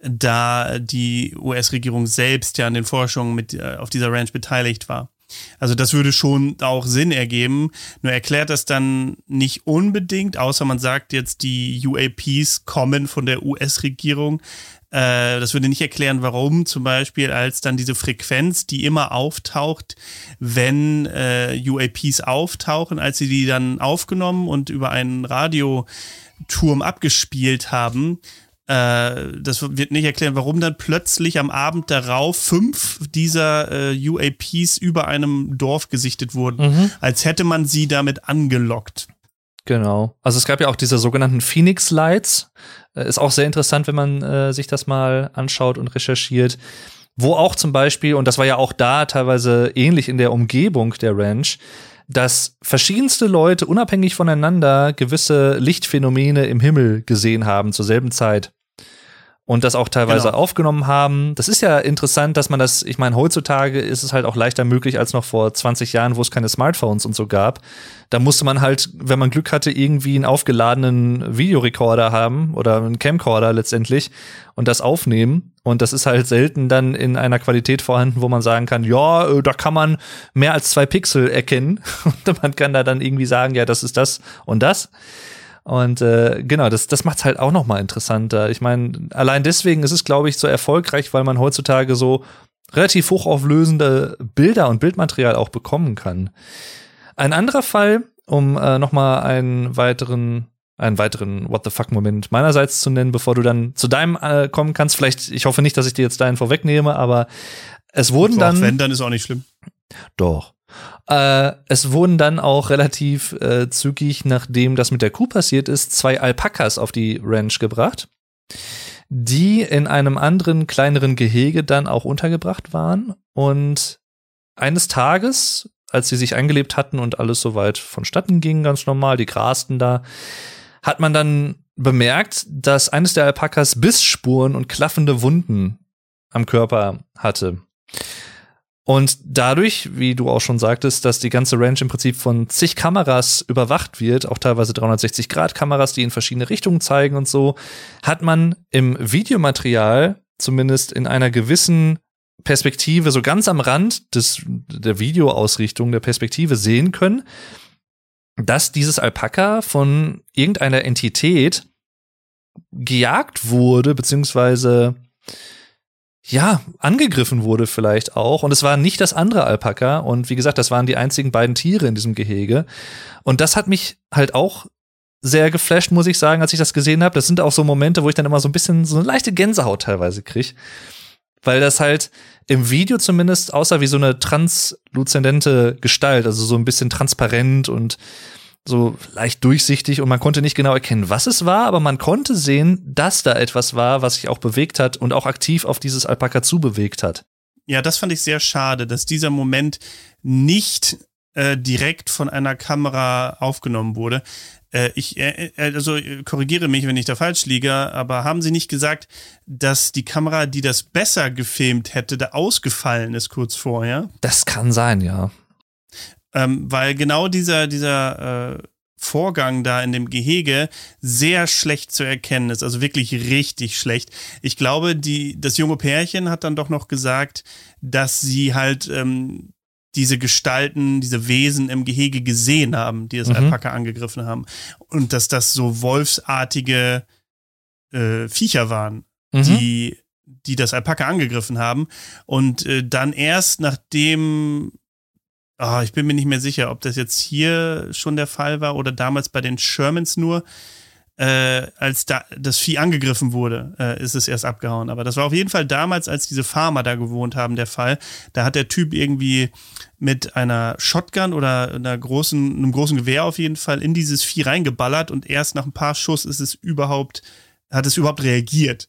da die U S-Regierung selbst ja an den Forschungen mit äh, auf dieser Ranch beteiligt war. Also das würde schon auch Sinn ergeben, nur erklärt das dann nicht unbedingt, außer man sagt jetzt, die U A Ps kommen von der U S-Regierung. Äh, das würde nicht erklären, warum zum Beispiel, als dann diese Frequenz, die immer auftaucht, wenn äh, U A Ps auftauchen, als sie die dann aufgenommen und über einen Radioturm abgespielt haben, Äh, das wird nicht erklären, warum dann plötzlich am Abend darauf fünf dieser äh, U A Ps über einem Dorf gesichtet wurden, mhm. als hätte man sie damit angelockt. Genau. Also es gab ja auch diese sogenannten Phoenix Lights. Ist auch sehr interessant, wenn man äh, sich das mal anschaut und recherchiert. Wo auch zum Beispiel, und das war ja auch da teilweise ähnlich in der Umgebung der Ranch, dass verschiedenste Leute unabhängig voneinander gewisse Lichtphänomene im Himmel gesehen haben zur selben Zeit. Und das auch teilweise genau. aufgenommen haben. Das ist ja interessant, dass man das, ich meine, heutzutage ist es halt auch leichter möglich als noch vor zwanzig Jahren, wo es keine Smartphones und so gab. Da musste man halt, wenn man Glück hatte, irgendwie einen aufgeladenen Videorekorder haben oder einen Camcorder letztendlich und das aufnehmen. Und das ist halt selten dann in einer Qualität vorhanden, wo man sagen kann, ja, da kann man mehr als zwei Pixel erkennen. Und man kann da dann irgendwie sagen, ja, das ist das und das. Und äh, genau, das, das macht es halt auch noch mal interessanter. Ich meine, allein deswegen ist es, glaube ich, so erfolgreich, weil man heutzutage so relativ hochauflösende Bilder und Bildmaterial auch bekommen kann. Ein anderer Fall, um äh, noch mal einen weiteren, einen weiteren What-the-fuck-Moment meinerseits zu nennen, bevor du dann zu deinem äh, kommen kannst. Vielleicht, ich hoffe nicht, dass ich dir jetzt deinen vorwegnehme, aber es wurden dann Auch wenn, dann ist auch nicht schlimm. Doch. Äh, es wurden dann auch relativ äh, zügig, nachdem das mit der Kuh passiert ist, zwei Alpakas auf die Ranch gebracht, die in einem anderen, kleineren Gehege dann auch untergebracht waren. Und eines Tages, als sie sich eingelebt hatten und alles soweit vonstatten ging, ganz normal, die grasten da, hat man dann bemerkt, dass eines der Alpakas Bissspuren und klaffende Wunden am Körper hatte. Und dadurch, wie du auch schon sagtest, dass die ganze Ranch im Prinzip von zig Kameras überwacht wird, auch teilweise dreihundertsechzig Grad Kameras, die in verschiedene Richtungen zeigen und so, hat man im Videomaterial zumindest in einer gewissen Perspektive, so ganz am Rand des, der Videoausrichtung, der Perspektive sehen können, dass dieses Alpaka von irgendeiner Entität gejagt wurde, beziehungsweise ja, angegriffen wurde vielleicht auch. Und es war nicht das andere Alpaka. Und wie gesagt, das waren die einzigen beiden Tiere in diesem Gehege. Und das hat mich halt auch sehr geflasht, muss ich sagen, als ich das gesehen habe. Das sind auch so Momente, wo ich dann immer so ein bisschen so eine leichte Gänsehaut teilweise kriege. Weil das halt im Video zumindest aussah wie so eine transluzidente Gestalt. Also so ein bisschen transparent und so leicht durchsichtig, und man konnte nicht genau erkennen, was es war, aber man konnte sehen, dass da etwas war, was sich auch bewegt hat und auch aktiv auf dieses Alpaka zubewegt hat. Ja, das fand ich sehr schade, dass dieser Moment nicht äh, direkt von einer Kamera aufgenommen wurde. Äh, ich äh, also korrigiere mich, wenn ich da falsch liege, aber haben Sie nicht gesagt, dass die Kamera, die das besser gefilmt hätte, da ausgefallen ist kurz vorher? Das kann sein, ja. Ähm, weil genau dieser, dieser äh, Vorgang da in dem Gehege sehr schlecht zu erkennen ist. Also wirklich richtig schlecht. Ich glaube, die, das junge Pärchen hat dann doch noch gesagt, dass sie halt ähm, diese Gestalten, diese Wesen im Gehege gesehen haben, die das mhm. Alpaka angegriffen haben. Und dass das so wolfsartige äh, Viecher waren, mhm. die, die das Alpaka angegriffen haben. Und äh, dann erst nachdem... Oh, ich bin mir nicht mehr sicher, ob das jetzt hier schon der Fall war oder damals bei den Shermans nur, äh, als da das Vieh angegriffen wurde, äh, ist es erst abgehauen. Aber das war auf jeden Fall damals, als diese Farmer da gewohnt haben, der Fall. Da hat der Typ irgendwie mit einer Shotgun oder einer großen, einem großen Gewehr auf jeden Fall in dieses Vieh reingeballert, und erst nach ein paar Schuss ist es überhaupt, hat es überhaupt reagiert.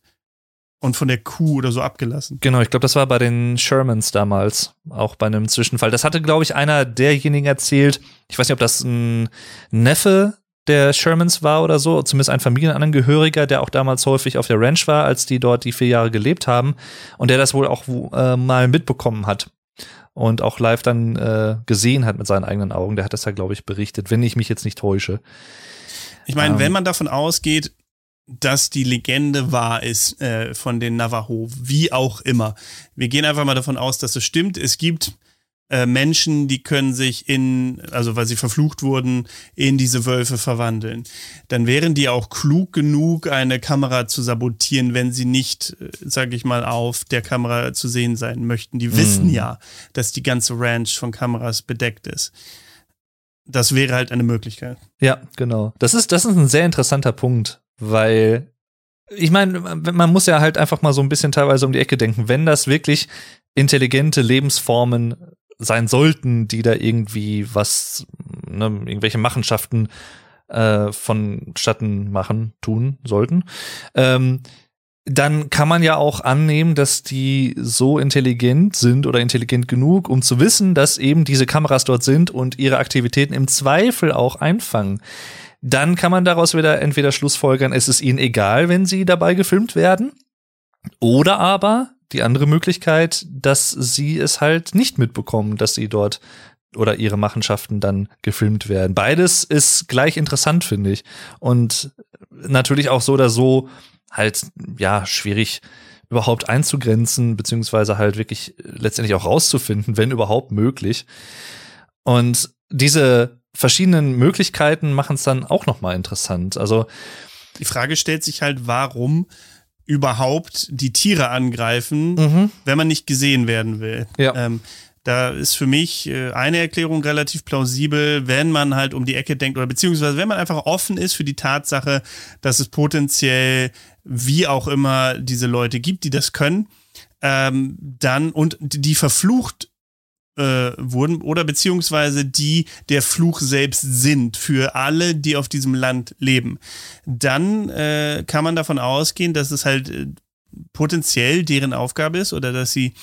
Und von der Kuh oder so abgelassen. Genau, ich glaube, das war bei den Shermans damals, auch bei einem Zwischenfall. Das hatte, glaube ich, einer derjenigen erzählt, ich weiß nicht, ob das ein Neffe der Shermans war oder so, zumindest ein Familienangehöriger, der auch damals häufig auf der Ranch war, als die dort die vier Jahre gelebt haben, und der das wohl auch äh, mal mitbekommen hat und auch live dann äh, gesehen hat mit seinen eigenen Augen. Der hat das ja, glaube ich, berichtet, wenn ich mich jetzt nicht täusche. Ich meine, ähm, wenn man davon ausgeht, dass die Legende wahr ist äh, von den Navajo, wie auch immer. Wir gehen einfach mal davon aus, dass es stimmt. Es gibt äh, Menschen, die können sich in, also weil sie verflucht wurden, in diese Wölfe verwandeln. Dann wären die auch klug genug, eine Kamera zu sabotieren, wenn sie nicht, äh, sag ich mal, auf der Kamera zu sehen sein möchten. Die mhm. wissen ja, dass die ganze Ranch von Kameras bedeckt ist. Das wäre halt eine Möglichkeit. Ja, genau. Das ist, das ist ein sehr interessanter Punkt. Weil ich meine, man muss ja halt einfach mal so ein bisschen teilweise um die Ecke denken, wenn das wirklich intelligente Lebensformen sein sollten, die da irgendwie was, ne, irgendwelche Machenschaften äh, vonstatten machen, tun sollten, ähm, dann kann man ja auch annehmen, dass die so intelligent sind oder intelligent genug, um zu wissen, dass eben diese Kameras dort sind und ihre Aktivitäten im Zweifel auch einfangen. Dann kann man daraus wieder entweder schlussfolgern, es ist ihnen egal, wenn sie dabei gefilmt werden, oder aber die andere Möglichkeit, dass sie es halt nicht mitbekommen, dass sie dort oder ihre Machenschaften dann gefilmt werden. Beides ist gleich interessant, finde ich. Und natürlich auch so oder so halt, ja, schwierig überhaupt einzugrenzen, beziehungsweise halt wirklich letztendlich auch rauszufinden, wenn überhaupt möglich. Und diese verschiedenen Möglichkeiten machen es dann auch nochmal interessant. Also die Frage stellt sich halt, warum überhaupt die Tiere angreifen, mhm. wenn man nicht gesehen werden will. Ja. Ähm, da ist für mich eine Erklärung relativ plausibel, wenn man halt um die Ecke denkt oder beziehungsweise wenn man einfach offen ist für die Tatsache, dass es potenziell wie auch immer diese Leute gibt, die das können, ähm, dann und die verflucht äh, wurden oder beziehungsweise die der Fluch selbst sind für alle, die auf diesem Land leben. Dann äh, kann man davon ausgehen, dass es halt äh, potenziell deren Aufgabe ist oder dass sie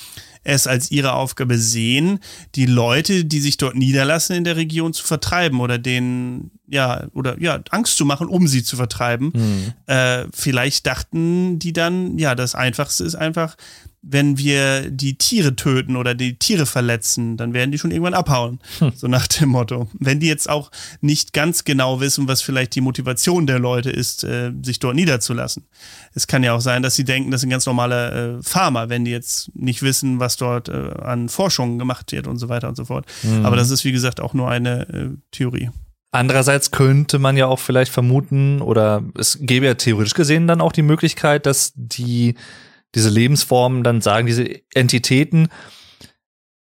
es als ihre Aufgabe sehen, die Leute, die sich dort niederlassen in der Region, zu vertreiben oder denen, ja, oder ja, Angst zu machen, um sie zu vertreiben. Mhm. Äh, vielleicht dachten die dann, ja, das Einfachste ist einfach, wenn wir die Tiere töten oder die Tiere verletzen, dann werden die schon irgendwann abhauen. Hm. So nach dem Motto. Wenn die jetzt auch nicht ganz genau wissen, was vielleicht die Motivation der Leute ist, äh, sich dort niederzulassen. Es kann ja auch sein, dass sie denken, das sind ganz normale äh, Farmer, wenn die jetzt nicht wissen, was dort äh, an Forschungen gemacht wird und so weiter und so fort. Mhm. Aber das ist, wie gesagt, auch nur eine äh, Theorie. Andererseits könnte man ja auch vielleicht vermuten, oder es gäbe ja theoretisch gesehen dann auch die Möglichkeit, dass die diese Lebensformen dann sagen, diese Entitäten,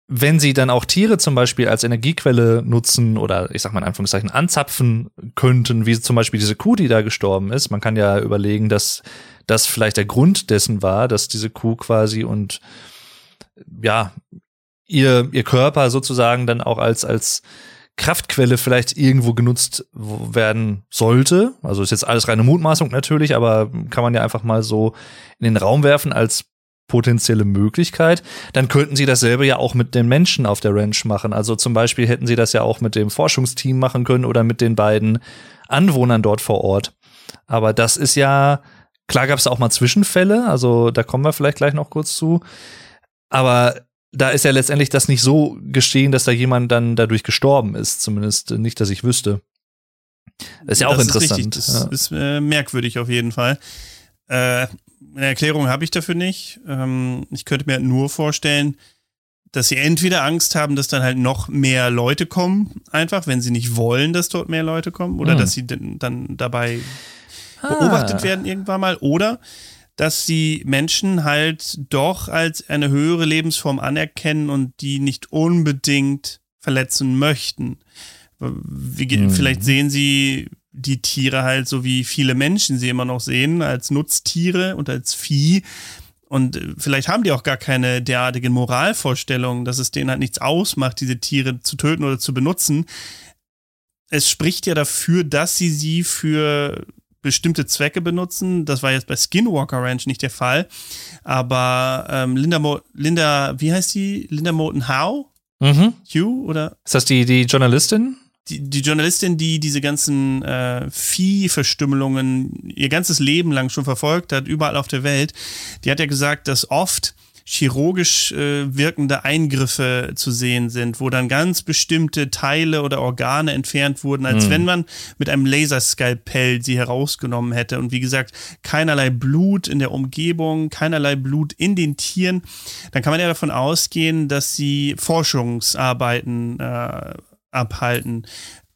wenn sie dann auch Tiere zum Beispiel als Energiequelle nutzen oder, ich sag mal in Anführungszeichen, anzapfen könnten, wie zum Beispiel diese Kuh, die da gestorben ist. Man kann ja überlegen, dass das vielleicht der Grund dessen war, dass diese Kuh quasi und ja, ihr, ihr Körper sozusagen dann auch als, als Kraftquelle vielleicht irgendwo genutzt werden sollte. Also ist jetzt alles reine Mutmaßung natürlich, aber kann man ja einfach mal so in den Raum werfen als potenzielle Möglichkeit. Dann könnten sie dasselbe ja auch mit den Menschen auf der Ranch machen. Also zum Beispiel hätten sie das ja auch mit dem Forschungsteam machen können oder mit den beiden Anwohnern dort vor Ort. Aber das ist ja, klar gab es auch mal Zwischenfälle, also da kommen wir vielleicht gleich noch kurz zu. Aber da ist ja letztendlich das nicht so geschehen, dass da jemand dann dadurch gestorben ist. Zumindest nicht, dass ich wüsste. Das ist ja auch das interessant. Ist das ja. ist äh, merkwürdig auf jeden Fall. Äh, eine Erklärung habe ich dafür nicht. Ähm, ich könnte mir nur vorstellen, dass sie entweder Angst haben, dass dann halt noch mehr Leute kommen, einfach, wenn sie nicht wollen, dass dort mehr Leute kommen. Oder hm. dass sie dann dabei ah. beobachtet werden irgendwann mal. Oder dass die Menschen halt doch als eine höhere Lebensform anerkennen und die nicht unbedingt verletzen möchten. Wie, mhm. Vielleicht sehen sie die Tiere halt so, wie viele Menschen sie immer noch sehen, als Nutztiere und als Vieh. Und vielleicht haben die auch gar keine derartigen Moralvorstellungen, dass es denen halt nichts ausmacht, diese Tiere zu töten oder zu benutzen. Es spricht ja dafür, dass sie sie für bestimmte Zwecke benutzen. Das war jetzt bei Skinwalker Ranch nicht der Fall. Aber ähm, Linda, Mo- Linda, wie heißt die? Linda Moten Howe? Mhm. Hugh, oder? Ist das die, die Journalistin? Die, die Journalistin, die diese ganzen äh, Viehverstümmelungen ihr ganzes Leben lang schon verfolgt hat, überall auf der Welt. Die hat ja gesagt, dass oft chirurgisch äh, wirkende Eingriffe zu sehen sind, wo dann ganz bestimmte Teile oder Organe entfernt wurden, als mm. wenn man mit einem Laserskalpell sie herausgenommen hätte. Und wie gesagt, keinerlei Blut in der Umgebung, keinerlei Blut in den Tieren. Dann kann man ja davon ausgehen, dass sie Forschungsarbeiten äh, abhalten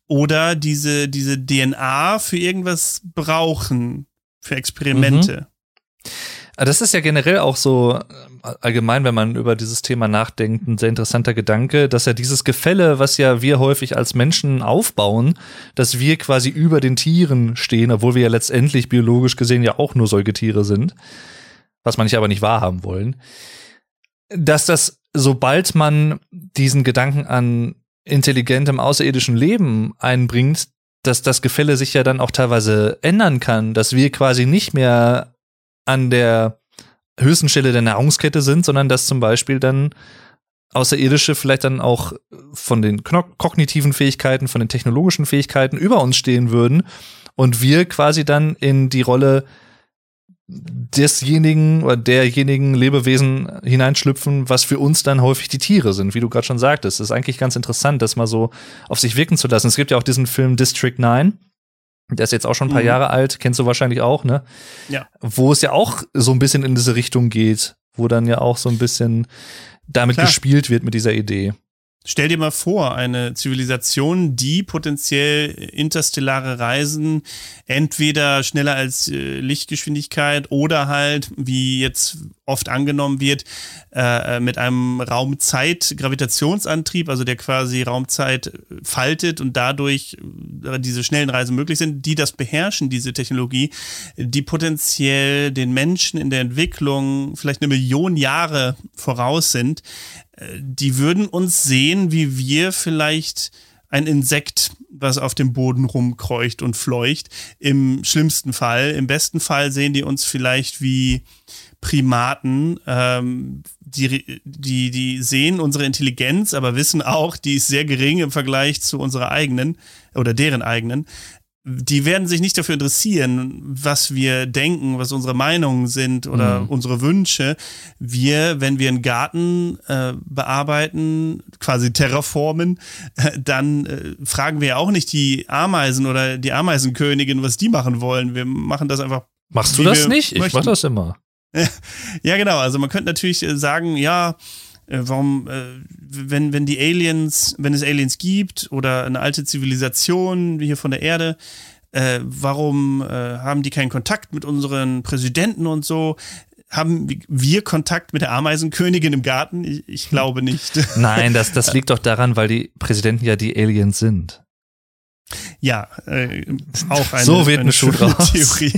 oder diese, diese D N A für irgendwas brauchen, für Experimente. Mhm. Das ist ja generell auch so allgemein, wenn man über dieses Thema nachdenkt, ein sehr interessanter Gedanke, dass ja dieses Gefälle, was ja wir häufig als Menschen aufbauen, dass wir quasi über den Tieren stehen, obwohl wir ja letztendlich biologisch gesehen ja auch nur Säugetiere sind, was manche aber nicht wahrhaben wollen, dass das, sobald man diesen Gedanken an intelligentem außerirdischem Leben einbringt, dass das Gefälle sich ja dann auch teilweise ändern kann, dass wir quasi nicht mehr an der höchsten Stelle der Nahrungskette sind, sondern dass zum Beispiel dann Außerirdische vielleicht dann auch von den kognitiven Fähigkeiten, von den technologischen Fähigkeiten über uns stehen würden und wir quasi dann in die Rolle desjenigen oder derjenigen Lebewesen hineinschlüpfen, was für uns dann häufig die Tiere sind, wie du gerade schon sagtest. Das ist eigentlich ganz interessant, das mal so auf sich wirken zu lassen. Es gibt ja auch diesen Film District nine, der ist jetzt auch schon ein paar mhm. Jahre alt, kennst du wahrscheinlich auch, ne? Ja. Wo es ja auch so ein bisschen in diese Richtung geht, wo dann ja auch so ein bisschen damit Klar. gespielt wird mit dieser Idee. Stell dir mal vor, eine Zivilisation, die potenziell interstellare Reisen entweder schneller als äh, Lichtgeschwindigkeit oder halt, wie jetzt oft angenommen wird, äh, mit einem Raumzeit-Gravitationsantrieb, also der quasi Raumzeit faltet und dadurch diese schnellen Reisen möglich sind, die das beherrschen, diese Technologie, die potenziell den Menschen in der Entwicklung vielleicht eine Million Jahre voraus sind. Die würden uns sehen, wie wir vielleicht ein Insekt, was auf dem Boden rumkreucht und fleucht, im schlimmsten Fall. Im besten Fall sehen die uns vielleicht wie Primaten. Ähm, die, die, die sehen unsere Intelligenz, aber wissen auch, die ist sehr gering im Vergleich zu unserer eigenen oder deren eigenen. Die werden sich nicht dafür interessieren, was wir denken, was unsere Meinungen sind oder mhm. unsere Wünsche. Wir, wenn wir einen Garten äh, bearbeiten, quasi terraformen, äh, dann äh, fragen wir auch nicht die Ameisen oder die Ameisenkönigin, was die machen wollen. Wir machen das einfach. Machst du das nicht? Ich mach das immer. Ja, genau. Also man könnte natürlich sagen, ja, warum, wenn, wenn die Aliens, wenn es Aliens gibt oder eine alte Zivilisation hier von der Erde, äh, warum äh, haben die keinen Kontakt mit unseren Präsidenten und so? Haben wir Kontakt mit der Ameisenkönigin im Garten? Ich, ich glaube nicht. Nein, das, das liegt doch daran, weil die Präsidenten ja die Aliens sind. Ja, äh, auch eine, so wird eine, eine Schuh raus. Theorie.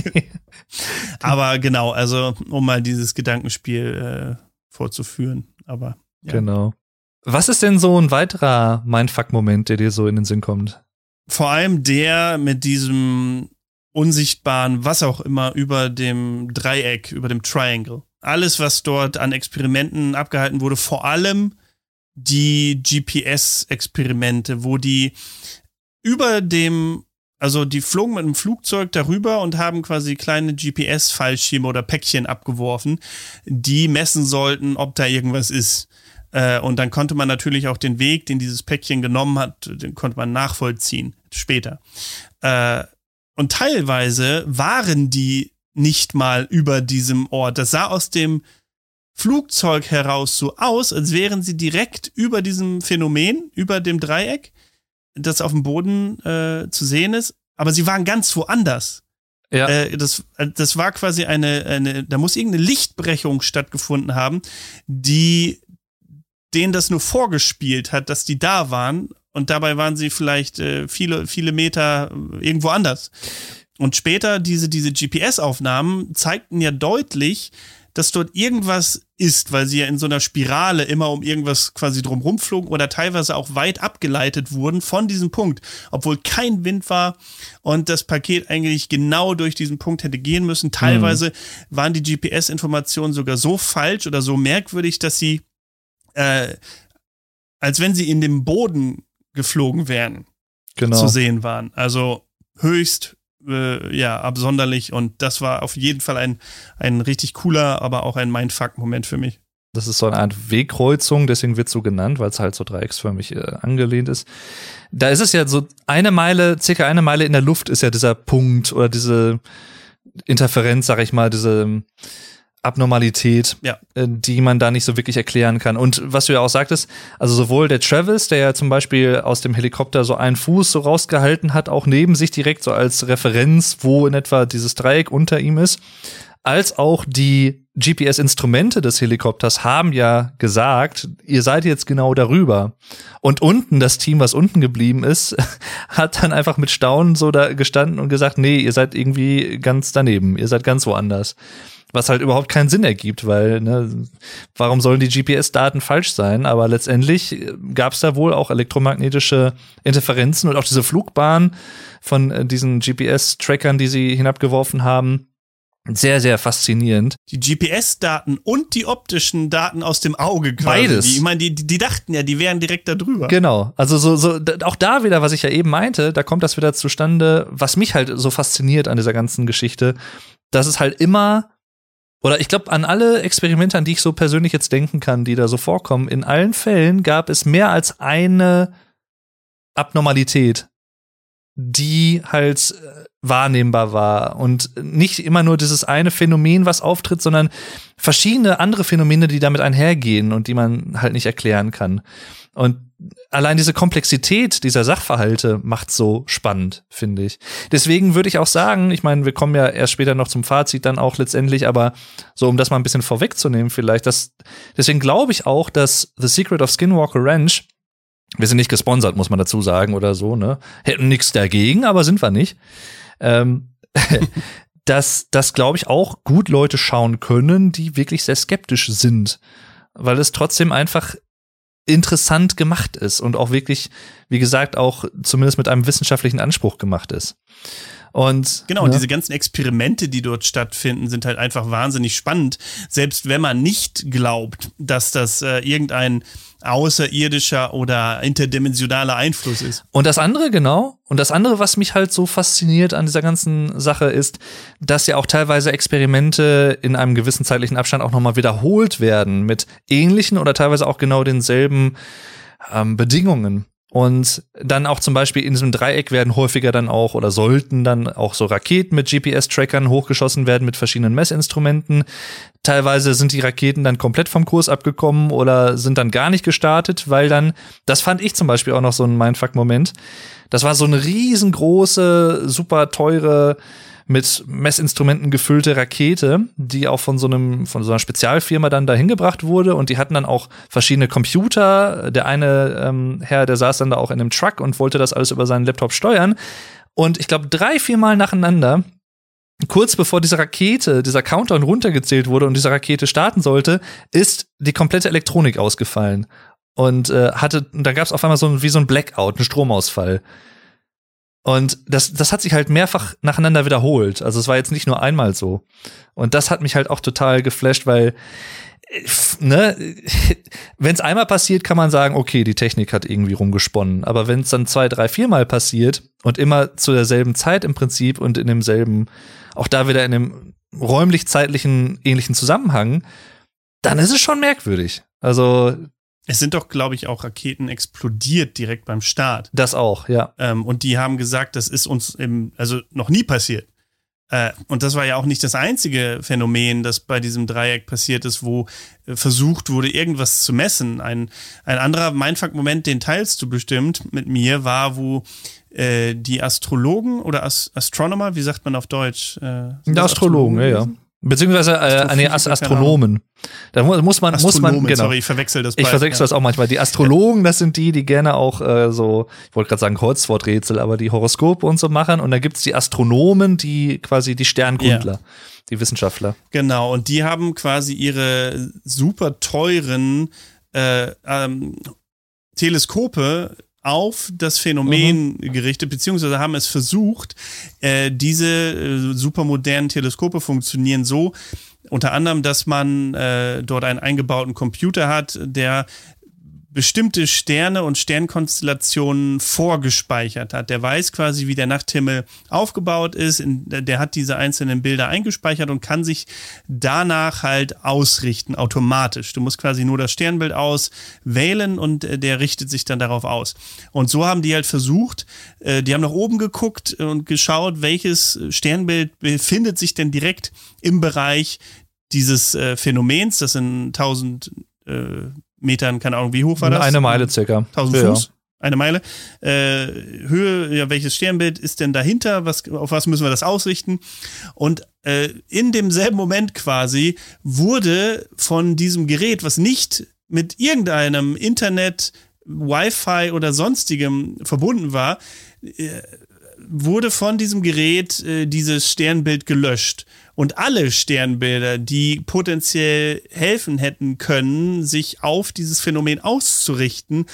Aber genau, also um mal dieses Gedankenspiel äh, vorzuführen. Aber ja. Genau. Was ist denn so ein weiterer Mindfuck-Moment, der dir so in den Sinn kommt? Vor allem der mit diesem unsichtbaren, was auch immer, über dem Dreieck, über dem Triangle. Alles, was dort an Experimenten abgehalten wurde, vor allem die G P S-Experimente, wo die über dem, also die flogen mit einem Flugzeug darüber und haben quasi kleine G P S-Fallschirme oder Päckchen abgeworfen, die messen sollten, ob da irgendwas ist. Und dann konnte man natürlich auch den Weg, den dieses Päckchen genommen hat, den konnte man nachvollziehen später. Und teilweise waren die nicht mal über diesem Ort. Das sah aus dem Flugzeug heraus so aus, als wären sie direkt über diesem Phänomen, über dem Dreieck, das auf dem Boden äh, zu sehen ist, aber sie waren ganz woanders. Ja. Äh, das, das war quasi eine, eine, da muss irgendeine Lichtbrechung stattgefunden haben, die denen das nur vorgespielt hat, dass die da waren und dabei waren sie vielleicht äh, viele, viele Meter irgendwo anders. Und später diese, diese G P S-Aufnahmen zeigten ja deutlich, dass dort irgendwas ist, weil sie ja in so einer Spirale immer um irgendwas quasi drum rumflogen oder teilweise auch weit abgeleitet wurden von diesem Punkt, obwohl kein Wind war und das Paket eigentlich genau durch diesen Punkt hätte gehen müssen. Teilweise mhm. waren die G P S-Informationen sogar so falsch oder so merkwürdig, dass sie, äh, als wenn sie in den Boden geflogen wären, genau. zu sehen waren. Also höchst ja, absonderlich und das war auf jeden Fall ein, ein richtig cooler, aber auch ein Mindfuck-Moment für mich. Das ist so eine Art Wegkreuzung, deswegen wird es so genannt, weil es halt so dreiecksförmig äh, angelehnt ist. Da ist es ja so eine Meile, circa eine Meile in der Luft ist ja dieser Punkt oder diese Interferenz, sag ich mal, diese Abnormalität, ja. äh, die man da nicht so wirklich erklären kann. Und was du ja auch sagtest, also sowohl der Travis, der ja zum Beispiel aus dem Helikopter so einen Fuß so rausgehalten hat, auch neben sich direkt so als Referenz, wo in etwa dieses Dreieck unter ihm ist, als auch die G P S-Instrumente des Helikopters haben ja gesagt, ihr seid jetzt genau darüber. Und unten, das Team, was unten geblieben ist, hat dann einfach mit Staunen so da gestanden und gesagt, nee, ihr seid irgendwie ganz daneben, ihr seid ganz woanders. Was halt überhaupt keinen Sinn ergibt, weil, ne, warum sollen die G P S-Daten falsch sein? Aber letztendlich gab es da wohl auch elektromagnetische Interferenzen und auch diese Flugbahn von diesen G P S-Trackern, die sie hinabgeworfen haben. Sehr, sehr faszinierend. Die G P S-Daten und die optischen Daten aus dem Auge quasi. Beides. Die, ich meine, die, die dachten ja, die wären direkt da drüber. Genau. Also so, so auch da wieder, was ich ja eben meinte, da kommt das wieder zustande, was mich halt so fasziniert an dieser ganzen Geschichte, dass es halt immer, oder ich glaube, an alle Experimente, an die ich so persönlich jetzt denken kann, die da so vorkommen, in allen Fällen gab es mehr als eine Abnormalität, die halt wahrnehmbar war und nicht immer nur dieses eine Phänomen, was auftritt, sondern verschiedene andere Phänomene, die damit einhergehen und die man halt nicht erklären kann. Und allein diese Komplexität dieser Sachverhalte macht so spannend, finde ich. Deswegen würde ich auch sagen, ich meine, wir kommen ja erst später noch zum Fazit dann auch letztendlich, aber so, um das mal ein bisschen vorwegzunehmen vielleicht, dass, deswegen glaube ich auch, dass The Secret of Skinwalker Ranch, wir sind nicht gesponsert, muss man dazu sagen oder so, ne, hätten nichts dagegen, aber sind wir nicht. Ähm, dass das, glaube ich, auch gut Leute schauen können, die wirklich sehr skeptisch sind, weil es trotzdem einfach interessant gemacht ist und auch wirklich, wie gesagt, auch zumindest mit einem wissenschaftlichen Anspruch gemacht ist. Und genau, ja. Und diese ganzen Experimente, die dort stattfinden, sind halt einfach wahnsinnig spannend, selbst wenn man nicht glaubt, dass das äh, irgendein außerirdischer oder interdimensionaler Einfluss ist. Und das andere, genau, und das andere, was mich halt so fasziniert an dieser ganzen Sache ist, dass ja auch teilweise Experimente in einem gewissen zeitlichen Abstand auch nochmal wiederholt werden mit ähnlichen oder teilweise auch genau denselben ähm, Bedingungen. Und dann auch zum Beispiel in diesem Dreieck werden häufiger dann auch oder sollten dann auch so Raketen mit G P S-Trackern hochgeschossen werden mit verschiedenen Messinstrumenten. Teilweise sind die Raketen dann komplett vom Kurs abgekommen oder sind dann gar nicht gestartet, weil dann, das fand ich zum Beispiel auch noch so ein Mindfuck-Moment, das war so eine riesengroße, super teure, mit Messinstrumenten gefüllte Rakete, die auch von so einem, von so einer Spezialfirma dann dahin gebracht wurde, und die hatten dann auch verschiedene Computer. Der eine ähm, Herr, der saß dann da auch in einem Truck und wollte das alles über seinen Laptop steuern. Und ich glaube, drei, vier Mal nacheinander, kurz bevor diese Rakete, dieser Countdown runtergezählt wurde und diese Rakete starten sollte, ist die komplette Elektronik ausgefallen. Und äh, hatte, da gab es auf einmal so ein, wie so ein Blackout, einen Stromausfall. Und das, das hat sich halt mehrfach nacheinander wiederholt. Also es war jetzt nicht nur einmal so. Und das hat mich halt auch total geflasht, weil, ne, wenn es einmal passiert, kann man sagen, okay, die Technik hat irgendwie rumgesponnen. Aber wenn es dann zwei, drei, viermal passiert und immer zu derselben Zeit im Prinzip und in demselben, auch da wieder in dem räumlich-zeitlichen ähnlichen Zusammenhang, dann ist es schon merkwürdig. Also es sind doch, glaube ich, auch Raketen explodiert direkt beim Start. Das auch, ja. Ähm, und die haben gesagt, das ist uns im, also noch nie passiert. Äh, und das war ja auch nicht das einzige Phänomen, das bei diesem Dreieck passiert ist, wo äh, versucht wurde, irgendwas zu messen. Ein, ein anderer Mindfuck-Moment, den teilst du bestimmt mit mir, war, wo äh, die Astrologen oder As- Astronomer, wie sagt man auf Deutsch? Äh, die Astrologen, ja, ja. Beziehungsweise äh, nee, Ast- Astronomen. Da muss man, muss man, genau. Sorry, ich verwechsel das bald. Ich verwechsel das auch manchmal. Die Astrologen, das sind die, die gerne auch äh, so, ich wollte gerade sagen Kreuzworträtsel, aber die Horoskope und so machen. Und da gibt's die Astronomen, die quasi die Sterngründler, ja. Die Wissenschaftler. Genau, und die haben quasi ihre super teuren äh, ähm, Teleskope auf das Phänomen mhm. gerichtet, beziehungsweise haben es versucht, äh, diese äh, supermodernen Teleskope funktionieren so, unter anderem, dass man äh, dort einen eingebauten Computer hat, der bestimmte Sterne und Sternkonstellationen vorgespeichert hat. Der weiß quasi, wie der Nachthimmel aufgebaut ist, in, der hat diese einzelnen Bilder eingespeichert und kann sich danach halt ausrichten, automatisch. Du musst quasi nur das Sternbild auswählen und der richtet sich dann darauf aus. Und so haben die halt versucht, die haben nach oben geguckt und geschaut, welches Sternbild befindet sich denn direkt im Bereich dieses Phänomens, das in tausend äh, Metern, keine Ahnung, wie hoch war das? Eine Meile circa. tausend ja. Fuß, eine Meile. Äh, Höhe, ja, welches Sternbild ist denn dahinter? Was, auf was müssen wir das ausrichten? Und äh, in demselben Moment quasi wurde von diesem Gerät, was nicht mit irgendeinem Internet, Wi-Fi oder sonstigem verbunden war, äh, wurde von diesem Gerät äh, dieses Sternbild gelöscht. Und alle Sternbilder, die potenziell helfen hätten können, sich auf dieses Phänomen auszurichten,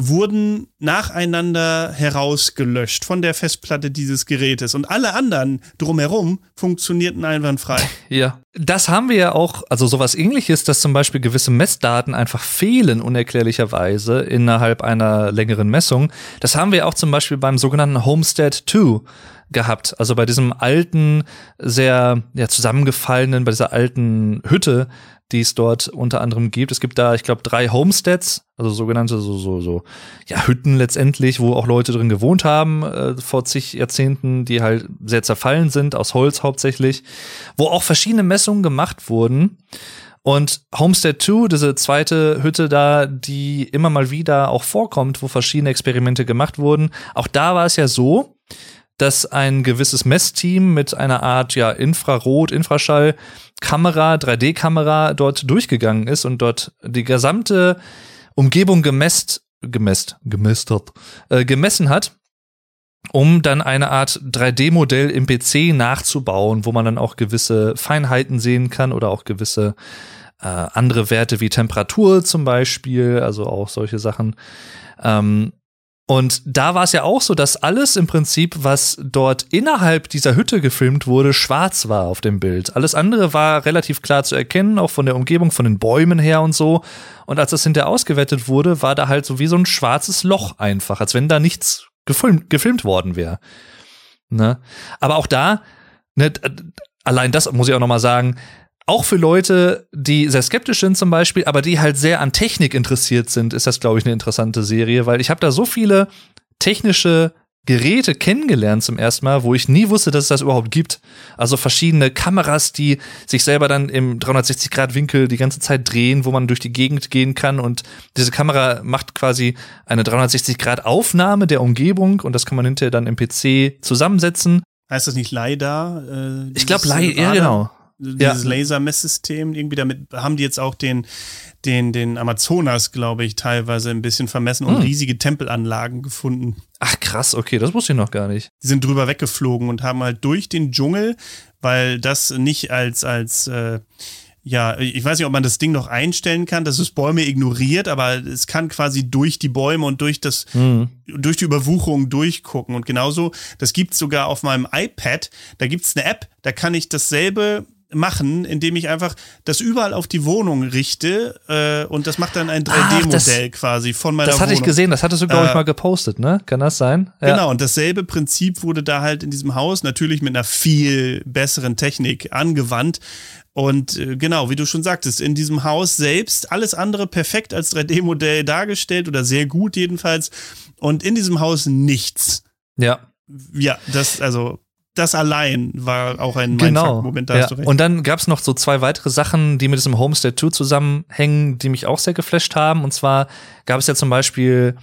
wurden nacheinander herausgelöscht von der Festplatte dieses Gerätes. Und alle anderen drumherum funktionierten einwandfrei. Ja, das haben wir ja auch, also sowas Ähnliches, dass zum Beispiel gewisse Messdaten einfach fehlen, unerklärlicherweise, innerhalb einer längeren Messung. Das haben wir auch zum Beispiel beim sogenannten Homestead zwei gehabt. Also bei diesem alten, sehr ja, zusammengefallenen, bei dieser alten Hütte, die es dort unter anderem gibt. Es gibt da, ich glaube, drei Homesteads, also sogenannte so so so ja Hütten letztendlich, wo auch Leute drin gewohnt haben äh, vor zig Jahrzehnten, die halt sehr zerfallen sind, aus Holz hauptsächlich, wo auch verschiedene Messungen gemacht wurden. Und Homestead zwei, diese zweite Hütte da, die immer mal wieder auch vorkommt, wo verschiedene Experimente gemacht wurden. Auch da war es ja so, dass ein gewisses Messteam mit einer Art ja Infrarot, Infraschallkamera, drei D Kamera dort durchgegangen ist und dort die gesamte Umgebung gemest, gemest, gemästert, äh, gemessen hat, um dann eine Art drei D Modell im P C nachzubauen, wo man dann auch gewisse Feinheiten sehen kann oder auch gewisse äh, andere Werte wie Temperatur zum Beispiel, also auch solche Sachen. Ähm, Und da war es ja auch so, dass alles im Prinzip, was dort innerhalb dieser Hütte gefilmt wurde, schwarz war auf dem Bild. Alles andere war relativ klar zu erkennen, auch von der Umgebung, von den Bäumen her und so. Und als das hinterher ausgewertet wurde, war da halt so wie so ein schwarzes Loch einfach, als wenn da nichts gefilmt, gefilmt worden wäre. Ne? Aber auch da, ne, allein das muss ich auch nochmal sagen, auch für Leute, die sehr skeptisch sind zum Beispiel, aber die halt sehr an Technik interessiert sind, ist das, glaube ich, eine interessante Serie, weil ich habe da so viele technische Geräte kennengelernt zum ersten Mal, wo ich nie wusste, dass es das überhaupt gibt. Also verschiedene Kameras, die sich selber dann im dreihundertsechzig Grad Winkel die ganze Zeit drehen, wo man durch die Gegend gehen kann, und diese Kamera macht quasi eine dreihundertsechzig Grad Aufnahme der Umgebung, und das kann man hinterher dann im P C zusammensetzen. Heißt das nicht LiDAR? Äh, ich glaube, LiDAR, ja, genau. Dieses ja. Lasermesssystem, irgendwie damit haben die jetzt auch den, den, den Amazonas, glaube ich, teilweise ein bisschen vermessen und hm. riesige Tempelanlagen gefunden. Ach krass, okay, das wusste ich noch gar nicht. Die sind drüber weggeflogen und haben halt durch den Dschungel, weil das nicht als, als äh, ja, ich weiß nicht, ob man das Ding noch einstellen kann, dass es Bäume ignoriert, aber es kann quasi durch die Bäume und durch das, hm. durch die Überwucherung durchgucken. Und genauso, das gibt's sogar auf meinem iPad, da gibt's eine App, da kann ich dasselbe machen, indem ich einfach das überall auf die Wohnung richte äh, und das macht dann ein drei D Modell quasi von meiner Wohnung. Das hatte Wohnung. ich gesehen, das hattest du, glaube ich, äh, mal gepostet, ne? Kann das sein? Ja. Genau, und dasselbe Prinzip wurde da halt in diesem Haus natürlich mit einer viel besseren Technik angewandt. Und äh, genau, wie du schon sagtest, in diesem Haus selbst alles andere perfekt als drei D Modell dargestellt oder sehr gut jedenfalls, und in diesem Haus nichts. Ja. Ja, das, also das allein war auch ein Mindfuck-Moment, da hast du recht. Und dann gab es noch so zwei weitere Sachen, die mit diesem Homestead zwei zusammenhängen, die mich auch sehr geflasht haben. Und zwar gab es ja zum Beispiel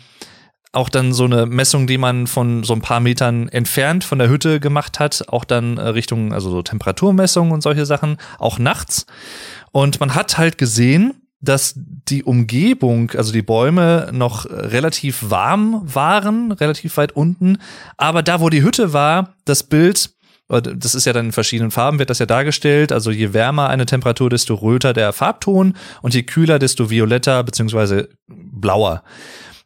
auch dann so eine Messung, die man von so ein paar Metern entfernt von der Hütte gemacht hat, auch dann Richtung, also so Temperaturmessungen und solche Sachen, auch nachts. Und man hat halt gesehen, dass die Umgebung, also die Bäume, noch relativ warm waren, relativ weit unten. Aber da, wo die Hütte war, das Bild, das ist ja dann in verschiedenen Farben, wird das ja dargestellt. Also je wärmer eine Temperatur, desto röter der Farbton, und je kühler, desto violetter bzw. blauer.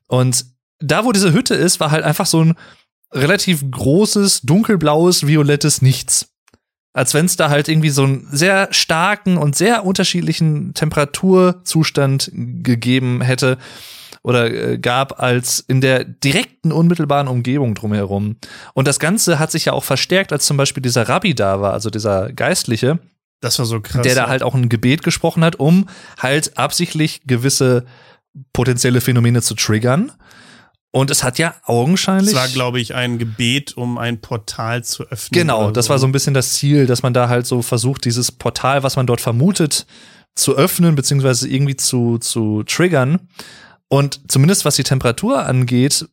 Und da, wo diese Hütte ist, war halt einfach so ein relativ großes, dunkelblaues, violettes Nichts. Als wenn es da halt irgendwie so einen sehr starken und sehr unterschiedlichen Temperaturzustand gegeben hätte oder äh, gab, als in der direkten, unmittelbaren Umgebung drumherum. Und das Ganze hat sich ja auch verstärkt, als zum Beispiel dieser Rabbi da war, also dieser Geistliche. Das war so krass. Der da halt auch ein Gebet gesprochen hat, um halt absichtlich gewisse potenzielle Phänomene zu triggern. Und es hat ja augenscheinlich. Es war, glaube ich, ein Gebet, um ein Portal zu öffnen. Genau, das war so ein bisschen das Ziel, dass man da halt so versucht, dieses Portal, was man dort vermutet, zu öffnen, beziehungsweise irgendwie zu, zu triggern. Und zumindest was die Temperatur angeht,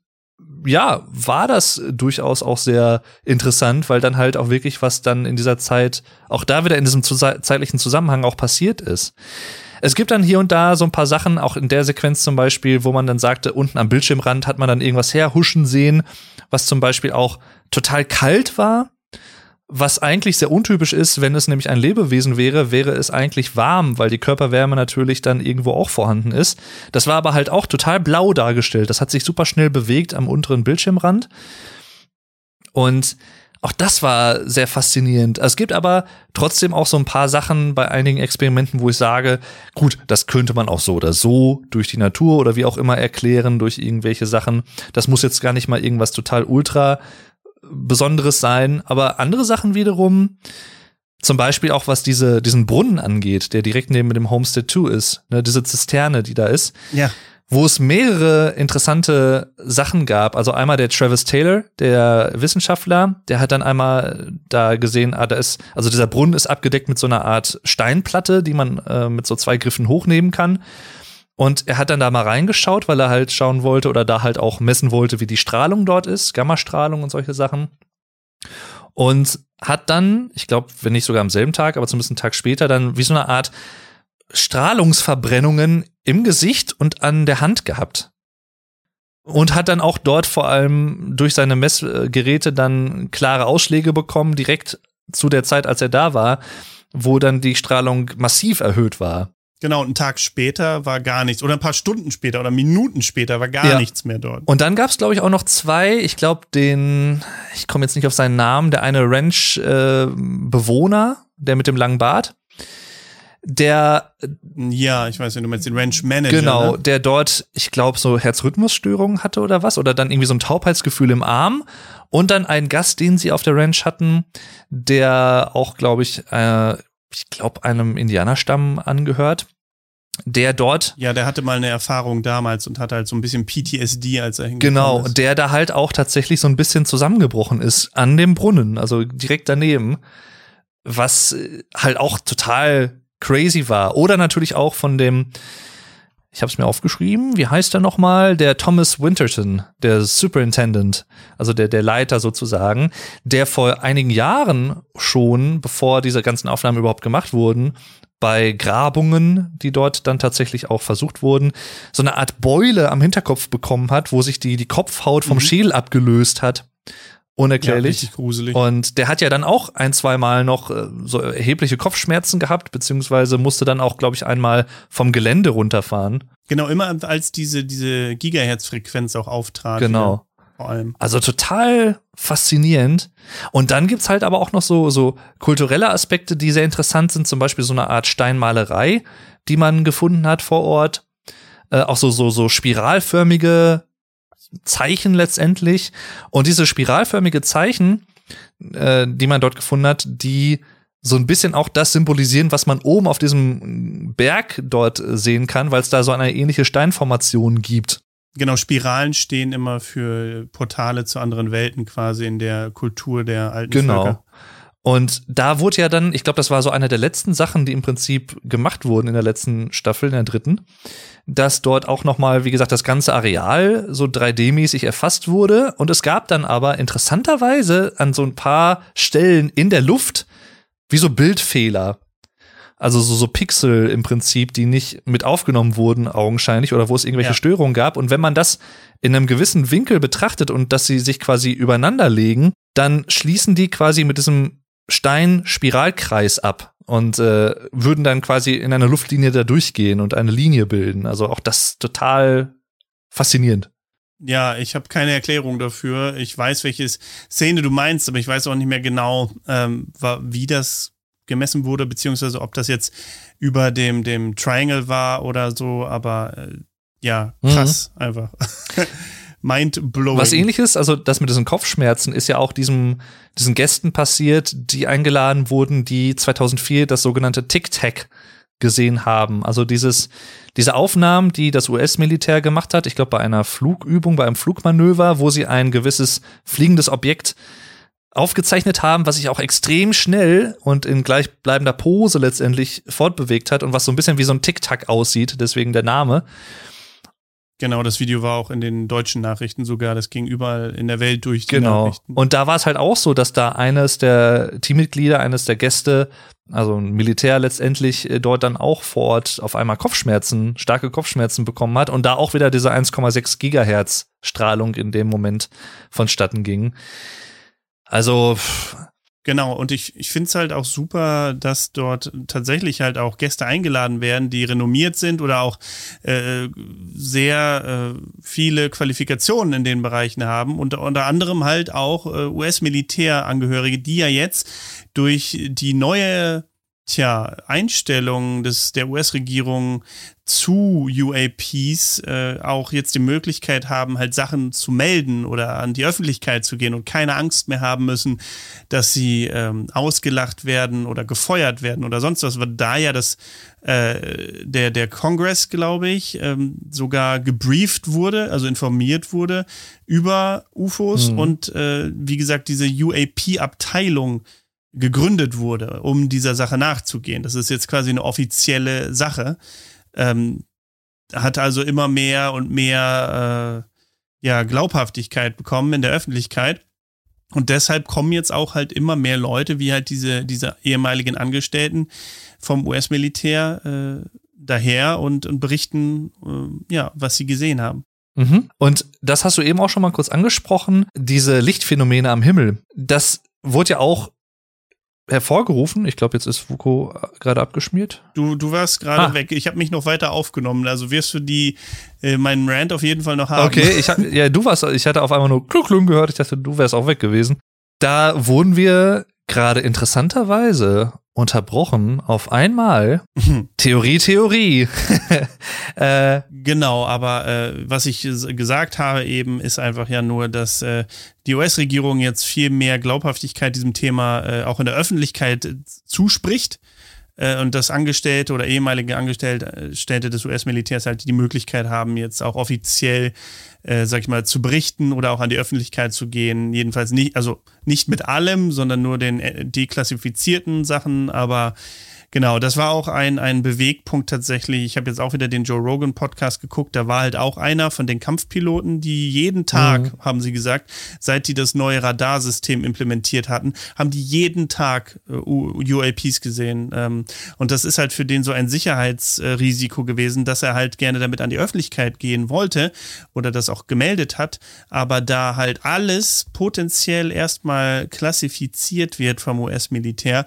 ja, war das durchaus auch sehr interessant, weil dann halt auch wirklich was dann in dieser Zeit, auch da wieder in diesem zusa- zeitlichen Zusammenhang auch passiert ist. Es gibt dann hier und da so ein paar Sachen, auch in der Sequenz zum Beispiel, wo man dann sagte, unten am Bildschirmrand hat man dann irgendwas herhuschen sehen, was zum Beispiel auch total kalt war, was eigentlich sehr untypisch ist. Wenn es nämlich ein Lebewesen wäre, wäre es eigentlich warm, weil die Körperwärme natürlich dann irgendwo auch vorhanden ist. Das war aber halt auch total blau dargestellt. Das hat sich super schnell bewegt am unteren Bildschirmrand. Und auch das war sehr faszinierend. Es gibt aber trotzdem auch so ein paar Sachen bei einigen Experimenten, wo ich sage, gut, das könnte man auch so oder so durch die Natur oder wie auch immer erklären, durch irgendwelche Sachen. Das muss jetzt gar nicht mal irgendwas total ultra Besonderes sein, aber andere Sachen wiederum, zum Beispiel auch was diese, diesen Brunnen angeht, der direkt neben dem Homestead zwei ist, ne, diese Zisterne, die da ist, ja, wo es mehrere interessante Sachen gab. Also einmal der Travis Taylor, der Wissenschaftler, der hat dann einmal da gesehen, ah, da ist, also dieser Brunnen ist abgedeckt mit so einer Art Steinplatte, die man äh, mit so zwei Griffen hochnehmen kann. Und er hat dann da mal reingeschaut, weil er halt schauen wollte oder da halt auch messen wollte, wie die Strahlung dort ist, Gammastrahlung und solche Sachen. Und hat dann, ich glaube, wenn nicht sogar am selben Tag, aber zumindest einen Tag später, dann wie so eine Art Strahlungsverbrennungen im Gesicht und an der Hand gehabt. Und hat dann auch dort vor allem durch seine Messgeräte dann klare Ausschläge bekommen, direkt zu der Zeit, als er da war, wo dann die Strahlung massiv erhöht war. Genau, und einen Tag später war gar nichts. Oder ein paar Stunden später oder Minuten später war gar ja. nichts mehr dort. Und dann gab es, glaube ich, auch noch zwei, ich glaube, den, ich komme jetzt nicht auf seinen Namen, der eine Ranch-Bewohner, äh, der mit dem langen Bart, der Ja, ich weiß nicht, du meinst den Ranch-Manager. Genau, ne? Der dort, ich glaube, so Herzrhythmusstörungen hatte oder was. Oder dann irgendwie so ein Taubheitsgefühl im Arm. Und dann einen Gast, den sie auf der Ranch hatten, der auch, glaube ich, äh, ich glaube, einem Indianerstamm angehört, der dort Ja, der hatte mal eine Erfahrung damals und hatte halt so ein bisschen P T S D, als er hingekommen ist. Genau, der da halt auch tatsächlich so ein bisschen zusammengebrochen ist an dem Brunnen, also direkt daneben, was halt auch total crazy war. Oder natürlich auch von dem, ich habe es mir aufgeschrieben, wie heißt er nochmal? Der Thomas Winterton, der Superintendent, also der, der Leiter sozusagen, der vor einigen Jahren schon, bevor diese ganzen Aufnahmen überhaupt gemacht wurden, bei Grabungen, die dort dann tatsächlich auch versucht wurden, so eine Art Beule am Hinterkopf bekommen hat, wo sich die, die Kopfhaut vom mhm. Schädel abgelöst hat. Unerklärlich. Ja, richtig gruselig. Und der hat ja dann auch ein, zweimal noch äh, so erhebliche Kopfschmerzen gehabt, beziehungsweise musste dann auch, glaube ich, einmal vom Gelände runterfahren. Genau, immer als diese, diese Gigahertz-Frequenz auch auftrat. Genau. Ja, vor allem. Also total faszinierend. Und dann gibt's halt aber auch noch so, so kulturelle Aspekte, die sehr interessant sind. Zum Beispiel so eine Art Steinmalerei, die man gefunden hat vor Ort. Äh, auch so, so, so spiralförmige Zeichen letztendlich. Und diese spiralförmige Zeichen, äh, die man dort gefunden hat, die so ein bisschen auch das symbolisieren, was man oben auf diesem Berg dort sehen kann, weil es da so eine ähnliche Steinformation gibt. Genau, Spiralen stehen immer für Portale zu anderen Welten quasi in der Kultur der alten Genau. Völker. Und da wurde ja dann, ich glaube, das war so eine der letzten Sachen, die im Prinzip gemacht wurden in der letzten Staffel, in der dritten, dass dort auch nochmal, wie gesagt, das ganze Areal so drei D mäßig erfasst wurde. Und es gab dann aber interessanterweise an so ein paar Stellen in der Luft wie so Bildfehler. Also so, so Pixel im Prinzip, die nicht mit aufgenommen wurden augenscheinlich oder wo es irgendwelche ja. Störungen gab. Und wenn man das in einem gewissen Winkel betrachtet und dass sie sich quasi übereinander legen, dann schließen die quasi mit diesem Stein-Spiralkreis ab und äh, würden dann quasi in einer Luftlinie da durchgehen und eine Linie bilden. Also auch das total faszinierend. Ja, ich habe keine Erklärung dafür. Ich weiß, welche Szene du meinst, aber ich weiß auch nicht mehr genau, ähm, wie das gemessen wurde, beziehungsweise ob das jetzt über dem, dem Triangle war oder so, aber äh, ja, krass mhm. einfach. Mindblowing. Was Ähnliches, also das mit diesen Kopfschmerzen ist ja auch diesem, diesen Gästen passiert, die eingeladen wurden, die zweitausendvier das sogenannte Tic-Tac gesehen haben. Also dieses, diese Aufnahmen, die das U S-Militär gemacht hat, ich glaube bei einer Flugübung, bei einem Flugmanöver, wo sie ein gewisses fliegendes Objekt aufgezeichnet haben, was sich auch extrem schnell und in gleichbleibender Pose letztendlich fortbewegt hat und was so ein bisschen wie so ein Tic-Tac aussieht, deswegen der Name. Genau, das Video war auch in den deutschen Nachrichten sogar, das ging überall in der Welt durch die genau. Nachrichten. Genau, und da war es halt auch so, dass da eines der Teammitglieder, eines der Gäste, also ein Militär letztendlich, dort dann auch vor Ort auf einmal Kopfschmerzen, starke Kopfschmerzen bekommen hat und da auch wieder diese eins Komma sechs Gigahertz Strahlung in dem Moment vonstatten ging. Also genau, und ich, ich finde es halt auch super, dass dort tatsächlich halt auch Gäste eingeladen werden, die renommiert sind oder auch äh, sehr äh, viele Qualifikationen in den Bereichen haben und unter anderem halt auch äh, U S-Militärangehörige, die ja jetzt durch die neue Tja, Einstellung des, der U S-Regierung zu U A Ps äh, auch jetzt die Möglichkeit haben, halt Sachen zu melden oder an die Öffentlichkeit zu gehen und keine Angst mehr haben müssen, dass sie ähm, ausgelacht werden oder gefeuert werden oder sonst was, weil da ja das äh, der, der Kongress, glaube ich, ähm, sogar gebrieft wurde, also informiert wurde über U F Os mhm. und äh, wie gesagt, diese U A P-Abteilung gegründet wurde, um dieser Sache nachzugehen. Das ist jetzt quasi eine offizielle Sache. Ähm, hat also immer mehr und mehr äh, ja, Glaubhaftigkeit bekommen in der Öffentlichkeit. Und deshalb kommen jetzt auch halt immer mehr Leute, wie halt diese, diese ehemaligen Angestellten vom U S-Militär äh, daher und, und berichten, äh, ja, was sie gesehen haben. Mhm. Und das hast du eben auch schon mal kurz angesprochen, diese Lichtphänomene am Himmel. Das wurde ja auch hervorgerufen. Ich glaube, jetzt ist Vuko gerade abgeschmiert. Du, du warst gerade ah. weg. Ich habe mich noch weiter aufgenommen. Also wirst du die äh, meinen Rant auf jeden Fall noch haben. Okay, ich hab, ja, du warst, ich hatte auf einmal nur Kluklung gehört. Ich dachte, du wärst auch weg gewesen. Da wurden wir gerade interessanterweise unterbrochen auf einmal. Mhm. Theorie, Theorie. äh, genau, aber äh, was ich gesagt habe eben, ist einfach ja nur, dass äh, die U S-Regierung jetzt viel mehr Glaubhaftigkeit diesem Thema äh, auch in der Öffentlichkeit äh, zuspricht äh, und dass Angestellte oder ehemalige Angestellte des U S-Militärs halt die Möglichkeit haben, jetzt auch offiziell, äh, sag ich mal, zu berichten oder auch an die Öffentlichkeit zu gehen. Jedenfalls nicht, also nicht mit allem, sondern nur den deklassifizierten Sachen, aber genau, das war auch ein, ein Bewegpunkt tatsächlich. Ich habe jetzt auch wieder den Joe Rogan Podcast geguckt, da war halt auch einer von den Kampfpiloten, die jeden Tag, mhm. haben sie gesagt, seit die das neue Radarsystem implementiert hatten, haben die jeden Tag äh, U A Ps gesehen. Ähm, und das ist halt für den so ein Sicherheitsrisiko gewesen, dass er halt gerne damit an die Öffentlichkeit gehen wollte oder das auch gemeldet hat, aber da halt alles potenziell erstmal klassifiziert wird vom U S-Militär,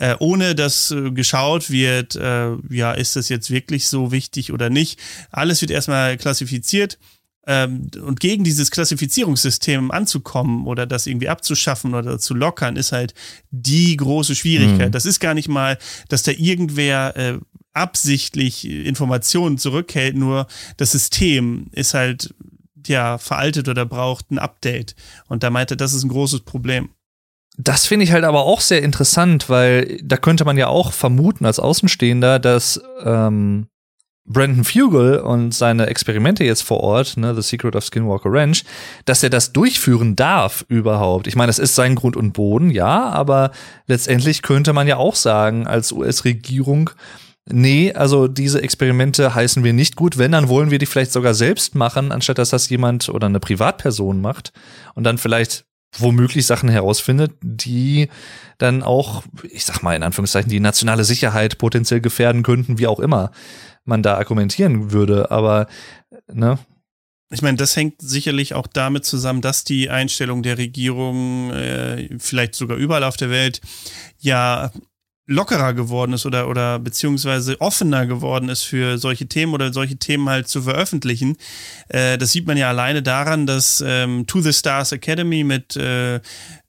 Äh, ohne dass äh, geschaut wird, äh, ja, ist das jetzt wirklich so wichtig oder nicht. Alles wird erstmal klassifiziert ähm, und gegen dieses Klassifizierungssystem anzukommen oder das irgendwie abzuschaffen oder zu lockern, ist halt die große Schwierigkeit. Mhm. Das ist gar nicht mal, dass da irgendwer äh, absichtlich Informationen zurückhält, nur das System ist halt, ja, veraltet oder braucht ein Update. Und da meinte er, das ist ein großes Problem. Das finde ich halt aber auch sehr interessant, weil da könnte man ja auch vermuten als Außenstehender, dass ähm, Brandon Fugel und seine Experimente jetzt vor Ort, ne, The Secret of Skinwalker Ranch, dass er das durchführen darf überhaupt. Ich meine, das ist sein Grund und Boden, ja, aber letztendlich könnte man ja auch sagen als U S-Regierung, nee, also diese Experimente heißen wir nicht gut. Wenn, dann wollen wir die vielleicht sogar selbst machen, anstatt dass das jemand oder eine Privatperson macht und dann vielleicht womöglich Sachen herausfindet, die dann auch, ich sag mal in Anführungszeichen, die nationale Sicherheit potenziell gefährden könnten, wie auch immer man da argumentieren würde, aber ne? Ich meine, das hängt sicherlich auch damit zusammen, dass die Einstellung der Regierung äh, vielleicht sogar überall auf der Welt ja lockerer geworden ist oder, oder beziehungsweise offener geworden ist für solche Themen oder solche Themen halt zu veröffentlichen. Äh, das sieht man ja alleine daran, dass ähm, To the Stars Academy mit äh,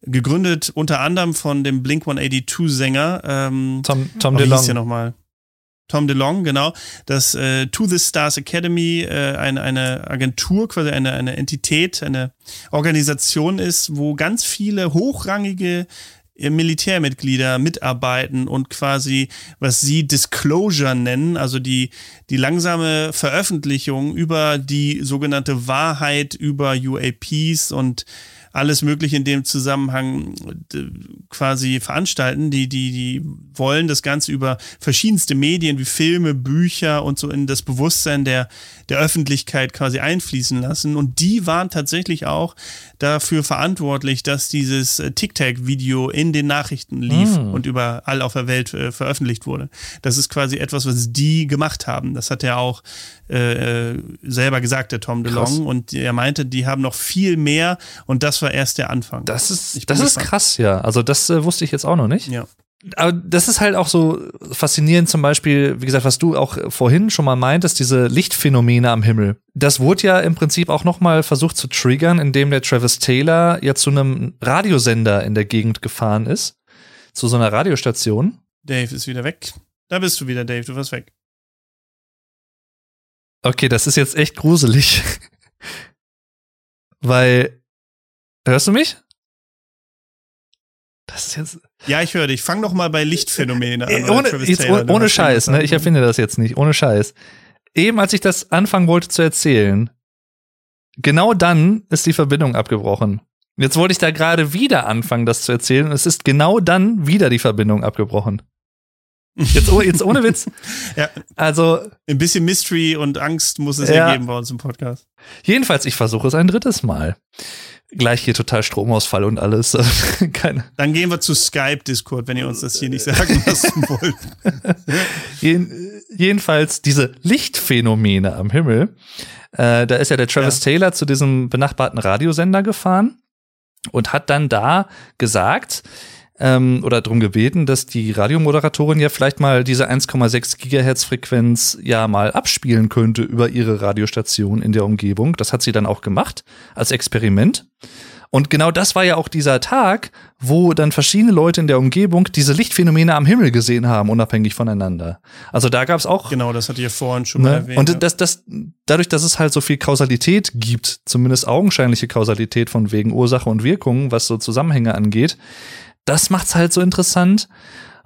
gegründet unter anderem von dem Blink hundertachtundzwanzig-Sänger ähm, Tom, Tom DeLonge. Wie hieß der nochmal? Tom DeLonge, genau, dass äh, To the Stars Academy äh, eine, eine Agentur, quasi eine, eine Entität, eine Organisation ist, wo ganz viele hochrangige Militärmitglieder mitarbeiten und quasi, was sie Disclosure nennen, also die, die langsame Veröffentlichung über die sogenannte Wahrheit über U A Ps und alles Mögliche in dem Zusammenhang quasi veranstalten. Die, die, die wollen das Ganze über verschiedenste Medien wie Filme, Bücher und so in das Bewusstsein der, der Öffentlichkeit quasi einfließen lassen. Und die waren tatsächlich auch dafür verantwortlich, dass dieses Tic-Tac-Video in den Nachrichten lief mm. und überall auf der Welt äh, veröffentlicht wurde. Das ist quasi etwas, was die gemacht haben. Das hat er auch äh, selber gesagt, der Tom DeLonge. Und er meinte, die haben noch viel mehr und das war erst der Anfang. Das ist, das ist krass, ja. Also das äh, wusste ich jetzt auch noch nicht. Ja. Aber das ist halt auch so faszinierend, zum Beispiel, wie gesagt, was du auch vorhin schon mal meintest, diese Lichtphänomene am Himmel. Das wurde ja im Prinzip auch nochmal versucht zu triggern, indem der Travis Taylor ja zu einem Radiosender in der Gegend gefahren ist, zu so einer Radiostation. Dave ist wieder weg. Da bist du wieder, Dave, du warst weg. Okay, das ist jetzt echt gruselig. Weil, hörst du mich? Das ist jetzt... Ja, ich höre dich. Fang doch mal bei Lichtphänomene an. Ohne, jetzt, Taylor, ohne Scheiß, ne? Ich erfinde das jetzt nicht. Ohne Scheiß. Eben als ich das anfangen wollte zu erzählen, genau dann ist die Verbindung abgebrochen. Jetzt wollte ich da gerade wieder anfangen, das zu erzählen. Und es ist genau dann wieder die Verbindung abgebrochen. Jetzt, jetzt ohne Witz. Ja. Also ein bisschen Mystery und Angst muss es ja geben bei uns im Podcast. Jedenfalls, ich versuche es ein drittes Mal. Gleich hier total Stromausfall und alles. Keine. Dann gehen wir zu Skype-Discord, wenn ihr uns das hier nicht sagen lassen wollt. Jeden, jedenfalls diese Lichtphänomene am Himmel. Äh, da ist ja der Travis ja. Taylor zu diesem benachbarten Radiosender gefahren und hat dann da gesagt ähm, oder darum gebeten, dass die Radiomoderatorin ja vielleicht mal diese eins Komma sechs Gigahertz Frequenz ja mal abspielen könnte über ihre Radiostation in der Umgebung. Das hat sie dann auch gemacht als Experiment. Und genau das war ja auch dieser Tag, wo dann verschiedene Leute in der Umgebung diese Lichtphänomene am Himmel gesehen haben, unabhängig voneinander. Also da gab es auch... Genau, das hatte ich vorhin schon ne? mal erwähnt. Und das, das, dadurch, dass es halt so viel Kausalität gibt, zumindest augenscheinliche Kausalität von wegen Ursache und Wirkung, was so Zusammenhänge angeht, das macht's halt so interessant.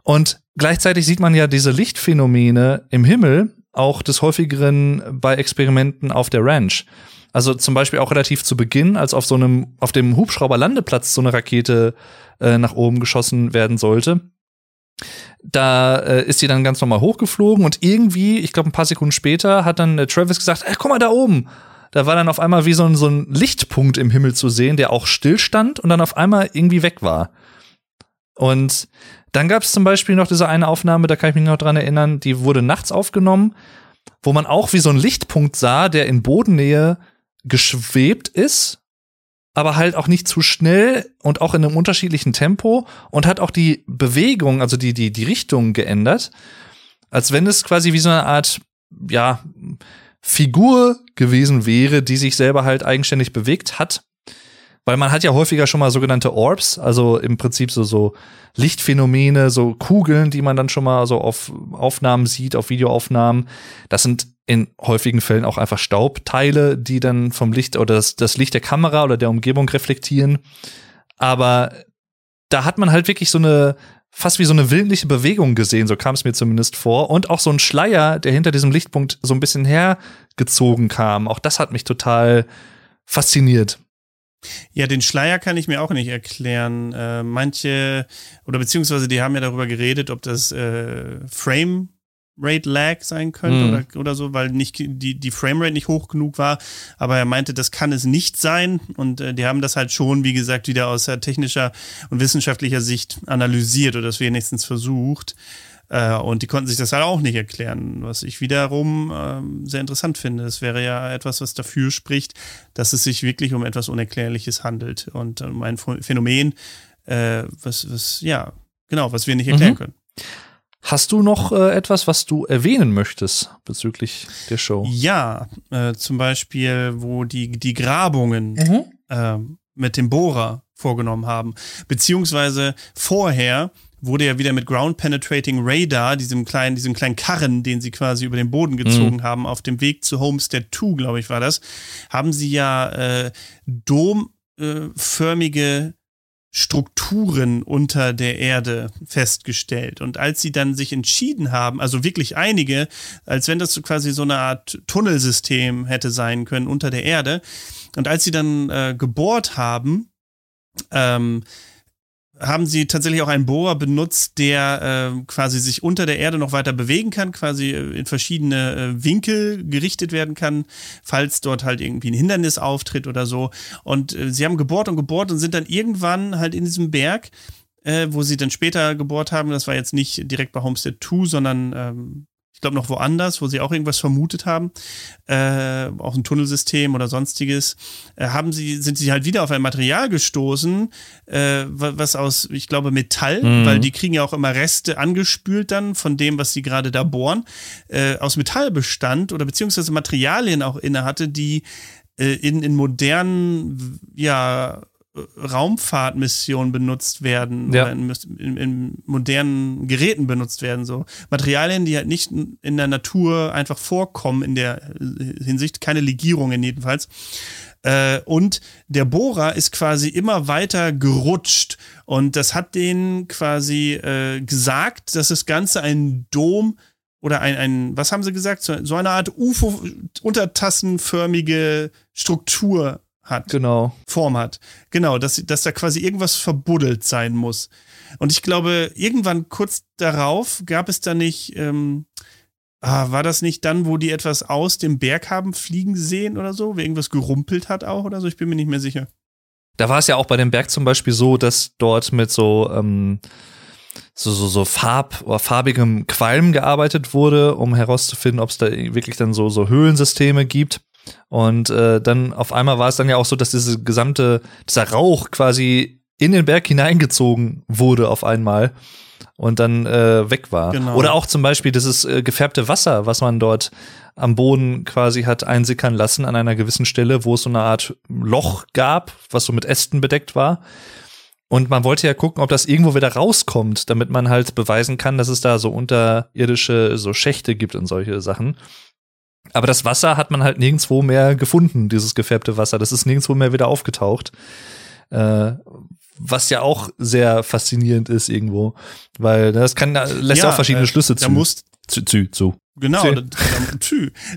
Und gleichzeitig sieht man ja diese Lichtphänomene im Himmel auch des häufigeren bei Experimenten auf der Ranch. Also zum Beispiel auch relativ zu Beginn, als auf so einem, auf dem Hubschrauberlandeplatz so eine Rakete äh, nach oben geschossen werden sollte. Da äh, ist sie dann ganz normal hochgeflogen und irgendwie, ich glaube ein paar Sekunden später, hat dann äh, Travis gesagt, ey, guck mal da oben. Da war dann auf einmal wie so ein, so ein Lichtpunkt im Himmel zu sehen, der auch still stand und dann auf einmal irgendwie weg war. Und dann gab es zum Beispiel noch diese eine Aufnahme, da kann ich mich noch dran erinnern, die wurde nachts aufgenommen, wo man auch wie so ein Lichtpunkt sah, der in Bodennähe geschwebt ist, aber halt auch nicht zu schnell und auch in einem unterschiedlichen Tempo und hat auch die Bewegung, also die, die, die Richtung geändert, als wenn es quasi wie so eine Art, ja, Figur gewesen wäre, die sich selber halt eigenständig bewegt hat, weil man hat ja häufiger schon mal sogenannte Orbs, also im Prinzip so, so Lichtphänomene, so Kugeln, die man dann schon mal so auf Aufnahmen sieht, auf Videoaufnahmen. Das sind in häufigen Fällen auch einfach Staubteile, die dann vom Licht oder das, das Licht der Kamera oder der Umgebung reflektieren. Aber da hat man halt wirklich so eine, fast wie so eine willentliche Bewegung gesehen, so kam es mir zumindest vor. Und auch so ein Schleier, der hinter diesem Lichtpunkt so ein bisschen hergezogen kam. Auch das hat mich total fasziniert. Ja, den Schleier kann ich mir auch nicht erklären. Äh, manche, oder beziehungsweise die haben ja darüber geredet, ob das äh, Frame Rate Lag sein könnte mm. oder, oder so, weil nicht die, die Framerate nicht hoch genug war, aber er meinte, das kann es nicht sein und äh, die haben das halt schon, wie gesagt, wieder aus äh, technischer und wissenschaftlicher Sicht analysiert oder das wenigstens versucht äh, und die konnten sich das halt auch nicht erklären, was ich wiederum äh, sehr interessant finde. Es wäre ja etwas, was dafür spricht, dass es sich wirklich um etwas Unerklärliches handelt und um ein Phänomen, äh, was, was, ja, genau, was wir nicht erklären mhm. können. Hast du noch äh, etwas, was du erwähnen möchtest bezüglich der Show? Ja, äh, zum Beispiel, wo die, die Grabungen mhm. äh, mit dem Bohrer vorgenommen haben. Beziehungsweise vorher wurde ja wieder mit Ground Penetrating Radar, diesem kleinen, diesem kleinen Karren, den sie quasi über den Boden gezogen mhm. haben, auf dem Weg zu Homestead zwei, glaube ich, war das, haben sie ja äh, domförmige äh, Strukturen unter der Erde festgestellt. Und als sie dann sich entschieden haben, also wirklich einige, als wenn das so quasi so eine Art Tunnelsystem hätte sein können unter der Erde, und als sie dann äh, gebohrt haben, ähm, haben sie tatsächlich auch einen Bohrer benutzt, der äh, quasi sich unter der Erde noch weiter bewegen kann, quasi in verschiedene äh, Winkel gerichtet werden kann, falls dort halt irgendwie ein Hindernis auftritt oder so. Und äh, sie haben gebohrt und gebohrt und sind dann irgendwann halt in diesem Berg, äh, wo sie dann später gebohrt haben, das war jetzt nicht direkt bei Homestead zwei, sondern ähm, ich glaube noch woanders, wo sie auch irgendwas vermutet haben, äh, auch ein Tunnelsystem oder sonstiges, äh, haben sie, sind sie halt wieder auf ein Material gestoßen, äh, was aus, ich glaube, Metall, mhm. weil die kriegen ja auch immer Reste angespült dann von dem, was sie gerade da bohren, äh, aus Metall bestand oder beziehungsweise Materialien auch inne hatte, die äh, in, in modernen, ja, Raumfahrtmissionen benutzt werden, ja. oder in, in, in modernen Geräten benutzt werden. So Materialien, die halt nicht in der Natur einfach vorkommen in der Hinsicht, keine Legierungen jedenfalls. Äh, und der Bohrer ist quasi immer weiter gerutscht und das hat denen quasi äh, gesagt, dass das Ganze ein Dom oder ein, ein, was haben sie gesagt? So, so eine Art U F O, untertassenförmige Struktur hat, genau. Form hat. Genau, dass, dass da quasi irgendwas verbuddelt sein muss. Und ich glaube, irgendwann kurz darauf gab es da nicht, ähm, ah, war das nicht dann, wo die etwas aus dem Berg haben fliegen sehen oder so, wer irgendwas gerumpelt hat auch oder so, ich bin mir nicht mehr sicher. Da war es ja auch bei dem Berg zum Beispiel so, dass dort mit so, ähm, so, so, so Farb oder farbigem Qualm gearbeitet wurde, um herauszufinden, ob es da wirklich dann so, so Höhlensysteme gibt. Und äh, dann auf einmal war es dann ja auch so, dass diese gesamte, dieser Rauch quasi in den Berg hineingezogen wurde auf einmal und dann äh, weg war. Genau. Oder auch zum Beispiel dieses äh, gefärbte Wasser, was man dort am Boden quasi hat einsickern lassen an einer gewissen Stelle, wo es so eine Art Loch gab, was so mit Ästen bedeckt war. Und man wollte ja gucken, ob das irgendwo wieder rauskommt, damit man halt beweisen kann, dass es da so unterirdische so Schächte gibt und solche Sachen. Aber das Wasser hat man halt nirgendwo mehr gefunden, dieses gefärbte Wasser. Das ist nirgendwo mehr wieder aufgetaucht. Äh, was ja auch sehr faszinierend ist irgendwo. Weil das kann, lässt ja auch verschiedene äh, Schlüsse zu. Da muss, zu, zu, zu. Genau, da, da,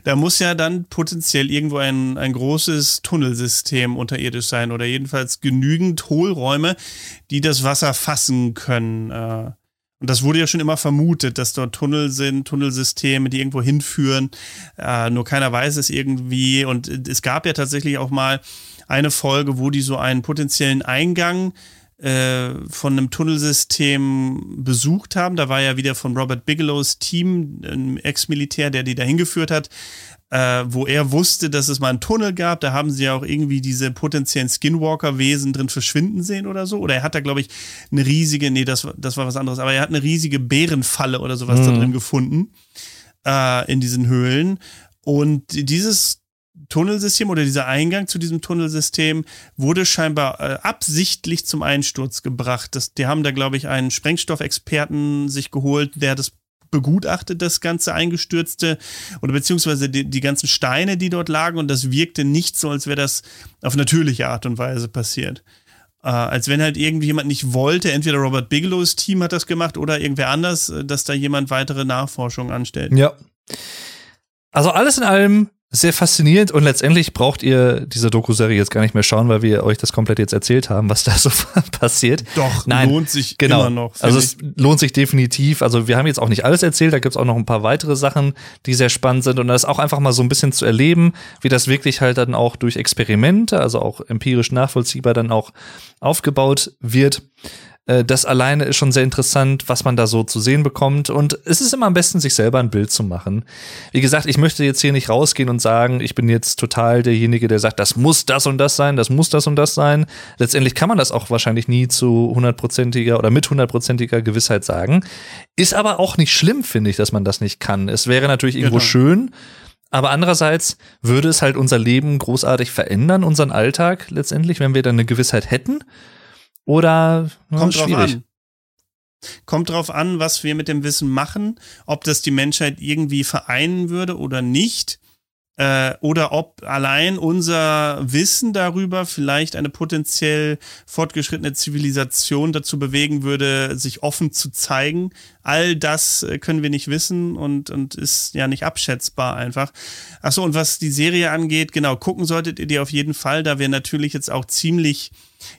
da muss ja dann potenziell irgendwo ein, ein großes Tunnelsystem unterirdisch sein. Oder jedenfalls genügend Hohlräume, die das Wasser fassen können. Äh, Und das wurde ja schon immer vermutet, dass dort Tunnel sind, Tunnelsysteme, die irgendwo hinführen. Äh, nur keiner weiß es irgendwie. Und es gab ja tatsächlich auch mal eine Folge, wo die so einen potenziellen Eingang äh, von einem Tunnelsystem besucht haben. Da war ja wieder von Robert Bigelows Team, ein Ex-Militär, der die da hingeführt hat, äh, wo er wusste, dass es mal einen Tunnel gab. Da haben sie ja auch irgendwie diese potenziellen Skinwalker-Wesen drin verschwinden sehen oder so. Oder er hat da, glaube ich, eine riesige, nee, das, das war was anderes, aber er hat eine riesige Bärenfalle oder sowas mhm. da drin gefunden, äh, in diesen Höhlen. Und dieses Tunnelsystem oder dieser Eingang zu diesem Tunnelsystem wurde scheinbar äh, absichtlich zum Einsturz gebracht. Das, die haben da, glaube ich, einen Sprengstoffexperten sich geholt, der das begutachtet, das ganze Eingestürzte oder beziehungsweise die, die ganzen Steine, die dort lagen, und das wirkte nicht so, als wäre das auf natürliche Art und Weise passiert. Äh, als wenn halt irgendjemand nicht wollte, entweder Robert Bigelows Team hat das gemacht oder irgendwer anders, dass da jemand weitere Nachforschungen anstellt. Ja. Also alles in allem sehr faszinierend, und letztendlich braucht ihr diese Doku-Serie jetzt gar nicht mehr schauen, weil wir euch das komplett jetzt erzählt haben, was da so passiert. Doch, Nein, lohnt sich genau. immer noch. Also es lohnt sich definitiv. Also wir haben jetzt auch nicht alles erzählt, da gibt's auch noch ein paar weitere Sachen, die sehr spannend sind, und das auch einfach mal so ein bisschen zu erleben, wie das wirklich halt dann auch durch Experimente, also auch empirisch nachvollziehbar dann auch aufgebaut wird. Das alleine ist schon sehr interessant, was man da so zu sehen bekommt. Und es ist immer am besten, sich selber ein Bild zu machen. Wie gesagt, ich möchte jetzt hier nicht rausgehen und sagen, ich bin jetzt total derjenige, der sagt, das muss das und das sein, das muss das und das sein. Letztendlich kann man das auch wahrscheinlich nie zu hundertprozentiger oder mit hundertprozentiger Gewissheit sagen. Ist aber auch nicht schlimm, finde ich, dass man das nicht kann. Es wäre natürlich irgendwo genau. schön, aber andererseits würde es halt unser Leben großartig verändern, unseren Alltag letztendlich, wenn wir dann eine Gewissheit hätten. Oder na, kommt drauf an. Kommt drauf an, was wir mit dem Wissen machen, ob das die Menschheit irgendwie vereinen würde oder nicht, äh, oder ob allein unser Wissen darüber vielleicht eine potenziell fortgeschrittene Zivilisation dazu bewegen würde, sich offen zu zeigen, all das können wir nicht wissen und, und ist ja nicht abschätzbar einfach. Achso, und was die Serie angeht, genau, gucken solltet ihr die auf jeden Fall, da wir natürlich jetzt auch ziemlich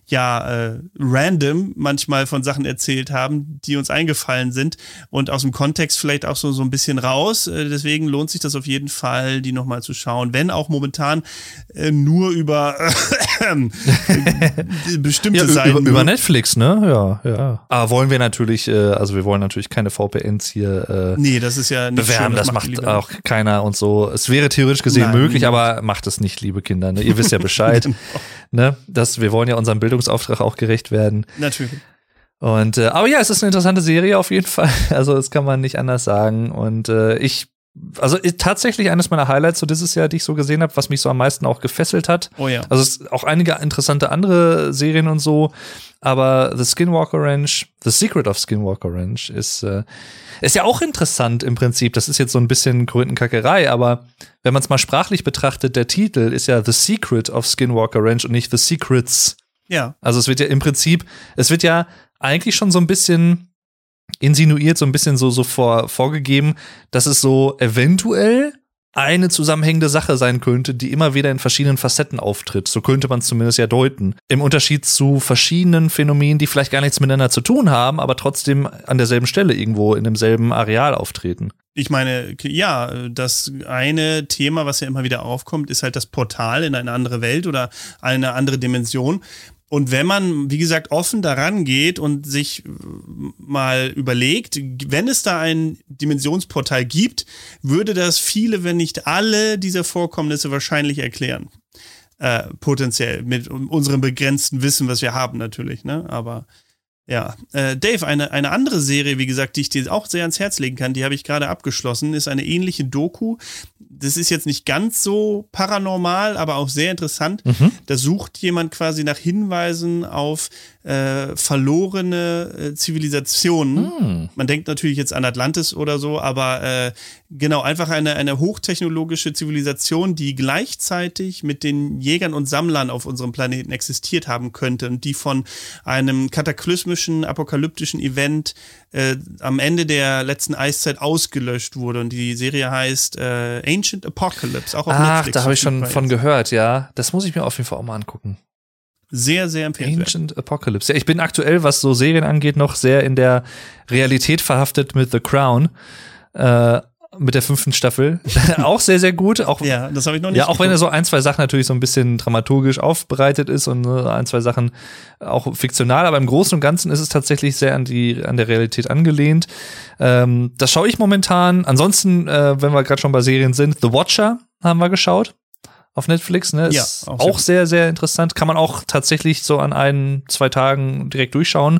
ja äh, random manchmal von Sachen erzählt haben, die uns eingefallen sind und aus dem Kontext vielleicht auch so, so ein bisschen raus. Äh, deswegen lohnt sich das auf jeden Fall, die nochmal zu schauen. Wenn auch momentan äh, nur über äh, bestimmte ja, Seiten. Über, über Netflix, ne? Ja, ja. Aber wollen wir natürlich, äh, also wir wollen natürlich keine V P Ns hier äh, nee, das ist ja nicht bewerben. Schön, das, das macht, macht auch keiner und so. Es wäre theoretisch gesehen Nein, möglich, niemand. Aber macht es nicht, liebe Kinder. Ne? Ihr wisst ja Bescheid. Genau. Ne? Das, wir wollen ja unserem Bildungsauftrag auch gerecht werden. Natürlich. Und, äh, aber ja, es ist eine interessante Serie auf jeden Fall. Also, das kann man nicht anders sagen. Und äh, ich, also ich, tatsächlich eines meiner Highlights so dieses Jahr, die ich so gesehen habe, was mich so am meisten auch gefesselt hat. Oh ja. Also, es, auch einige interessante andere Serien und so. Aber The Skinwalker Ranch, The Secret of Skinwalker Ranch ist, äh, ist ja auch interessant im Prinzip. Das ist jetzt so ein bisschen Krötenkackerei, aber wenn man es mal sprachlich betrachtet, der Titel ist ja The Secret of Skinwalker Ranch und nicht The Secrets. Ja. Also es wird ja im Prinzip, es wird ja eigentlich schon so ein bisschen insinuiert, so ein bisschen so, so vor, vorgegeben, dass es so eventuell eine zusammenhängende Sache sein könnte, die immer wieder in verschiedenen Facetten auftritt. So könnte man es zumindest ja deuten. Im Unterschied zu verschiedenen Phänomenen, die vielleicht gar nichts miteinander zu tun haben, aber trotzdem an derselben Stelle irgendwo in demselben Areal auftreten. Ich meine, ja, das eine Thema, was ja immer wieder aufkommt, ist halt das Portal in eine andere Welt oder eine andere Dimension. Und wenn man, wie gesagt, offen daran geht und sich mal überlegt, wenn es da ein Dimensionsportal gibt, würde das viele, wenn nicht alle dieser Vorkommnisse wahrscheinlich erklären. Äh, potenziell, mit unserem begrenzten Wissen, was wir haben natürlich, ne? Aber ja, äh, Dave, eine, eine andere Serie, wie gesagt, die ich dir auch sehr ans Herz legen kann, die habe ich gerade abgeschlossen, ist eine ähnliche Doku. Das ist jetzt nicht ganz so paranormal, aber auch sehr interessant. Mhm. Da sucht jemand quasi nach Hinweisen auf äh, verlorene äh, Zivilisationen. Mhm. Man denkt natürlich jetzt an Atlantis oder so, aber äh, genau, einfach eine, eine hochtechnologische Zivilisation, die gleichzeitig mit den Jägern und Sammlern auf unserem Planeten existiert haben könnte und die von einem kataklysmischen apokalyptischen Event äh, am Ende der letzten Eiszeit ausgelöscht wurde. Und die Serie heißt äh, Ancient Apocalypse, auch auf Ach, Netflix. Ach, da habe ich schon von gehört, ja. Das muss ich mir auf jeden Fall auch mal angucken. Sehr, sehr empfehlenswert. Ancient Apocalypse. Ja, ich bin aktuell, was so Serien angeht, noch sehr in der Realität verhaftet mit The Crown. Äh, mit der fünften Staffel. Auch sehr, sehr gut. Auch, ja, das habe ich noch nicht Ja, auch geguckt. Wenn er so ein, zwei Sachen natürlich so ein bisschen dramaturgisch aufbereitet ist und ein, zwei Sachen auch fiktional, aber im Großen und Ganzen ist es tatsächlich sehr an die an der Realität angelehnt. Ähm, das schaue ich momentan. Ansonsten, äh, wenn wir gerade schon bei Serien sind, The Watcher haben wir geschaut. Auf Netflix, ne? Ja, ist auch, auch sehr, sehr interessant. Kann man auch tatsächlich so an ein, zwei Tagen direkt durchschauen.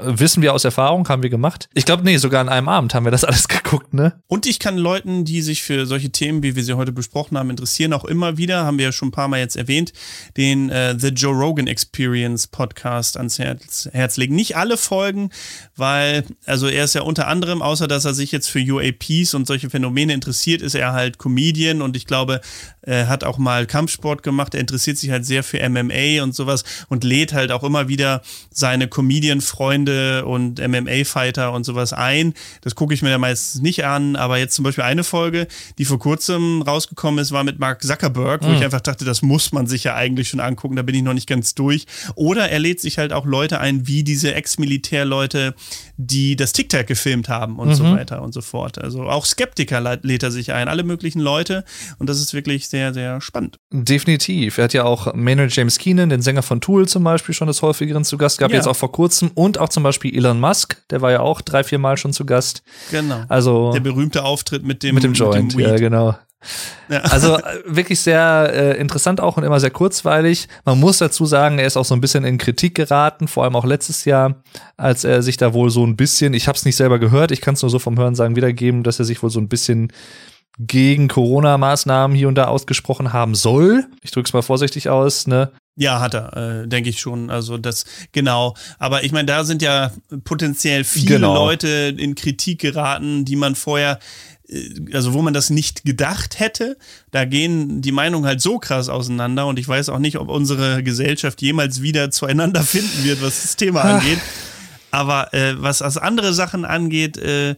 Wissen wir aus Erfahrung, haben wir gemacht. Ich glaube, nee, sogar an einem Abend haben wir das alles geguckt, ne? Und ich kann Leuten, die sich für solche Themen, wie wir sie heute besprochen haben, interessieren, auch immer wieder, haben wir ja schon ein paar Mal jetzt erwähnt, den äh, The Joe Rogan Experience Podcast ans Herz, Herz legen. Nicht alle Folgen, weil, also er ist ja unter anderem, außer dass er sich jetzt für U A Ps und solche Phänomene interessiert, ist er halt Comedian und ich glaube, er hat auch mal Kampfsport gemacht. Er interessiert sich halt sehr für M M A und sowas und lädt halt auch immer wieder seine Comedian-Freunde und M M A-Fighter und sowas ein. Das gucke ich mir ja meistens nicht an, aber jetzt zum Beispiel eine Folge, die vor kurzem rausgekommen ist, war mit Mark Zuckerberg, wo mhm. ich einfach dachte, das muss man sich ja eigentlich schon angucken, da bin ich noch nicht ganz durch. Oder er lädt sich halt auch Leute ein, wie diese Ex-Militär-Leute, die das Tic-Tac gefilmt haben und mhm. so weiter und so fort. Also auch Skeptiker lädt er sich ein, alle möglichen Leute und das ist wirklich sehr, sehr spannend. Definitiv. Er hat ja auch Maynard James Keenan, den Sänger von Tool zum Beispiel, schon des häufigeren zu Gast gehabt, ja. Jetzt auch vor kurzem und auch zum Zum Beispiel Elon Musk, der war ja auch drei, vier Mal schon zu Gast. Genau. Also der berühmte Auftritt mit dem, mit dem Joint. Mit dem Weed. Ja, genau. Ja. Also wirklich sehr äh, interessant auch und immer sehr kurzweilig. Man muss dazu sagen, er ist auch so ein bisschen in Kritik geraten, vor allem auch letztes Jahr, als er sich da wohl so ein bisschen, ich habe es nicht selber gehört, ich kann es nur so vom Hörensagen wiedergeben, dass er sich wohl so ein bisschen gegen Corona-Maßnahmen hier und da ausgesprochen haben soll. Ich drück's mal vorsichtig aus, ne? Ja, hat er, äh, denke ich schon. Also das, genau. Aber ich meine, da sind ja potenziell viele genau. Leute in Kritik geraten, die man vorher, also wo man das nicht gedacht hätte, da gehen die Meinungen halt so krass auseinander und ich weiß auch nicht, ob unsere Gesellschaft jemals wieder zueinander finden wird, was das Thema angeht. Aber äh, was, was andere Sachen angeht, äh,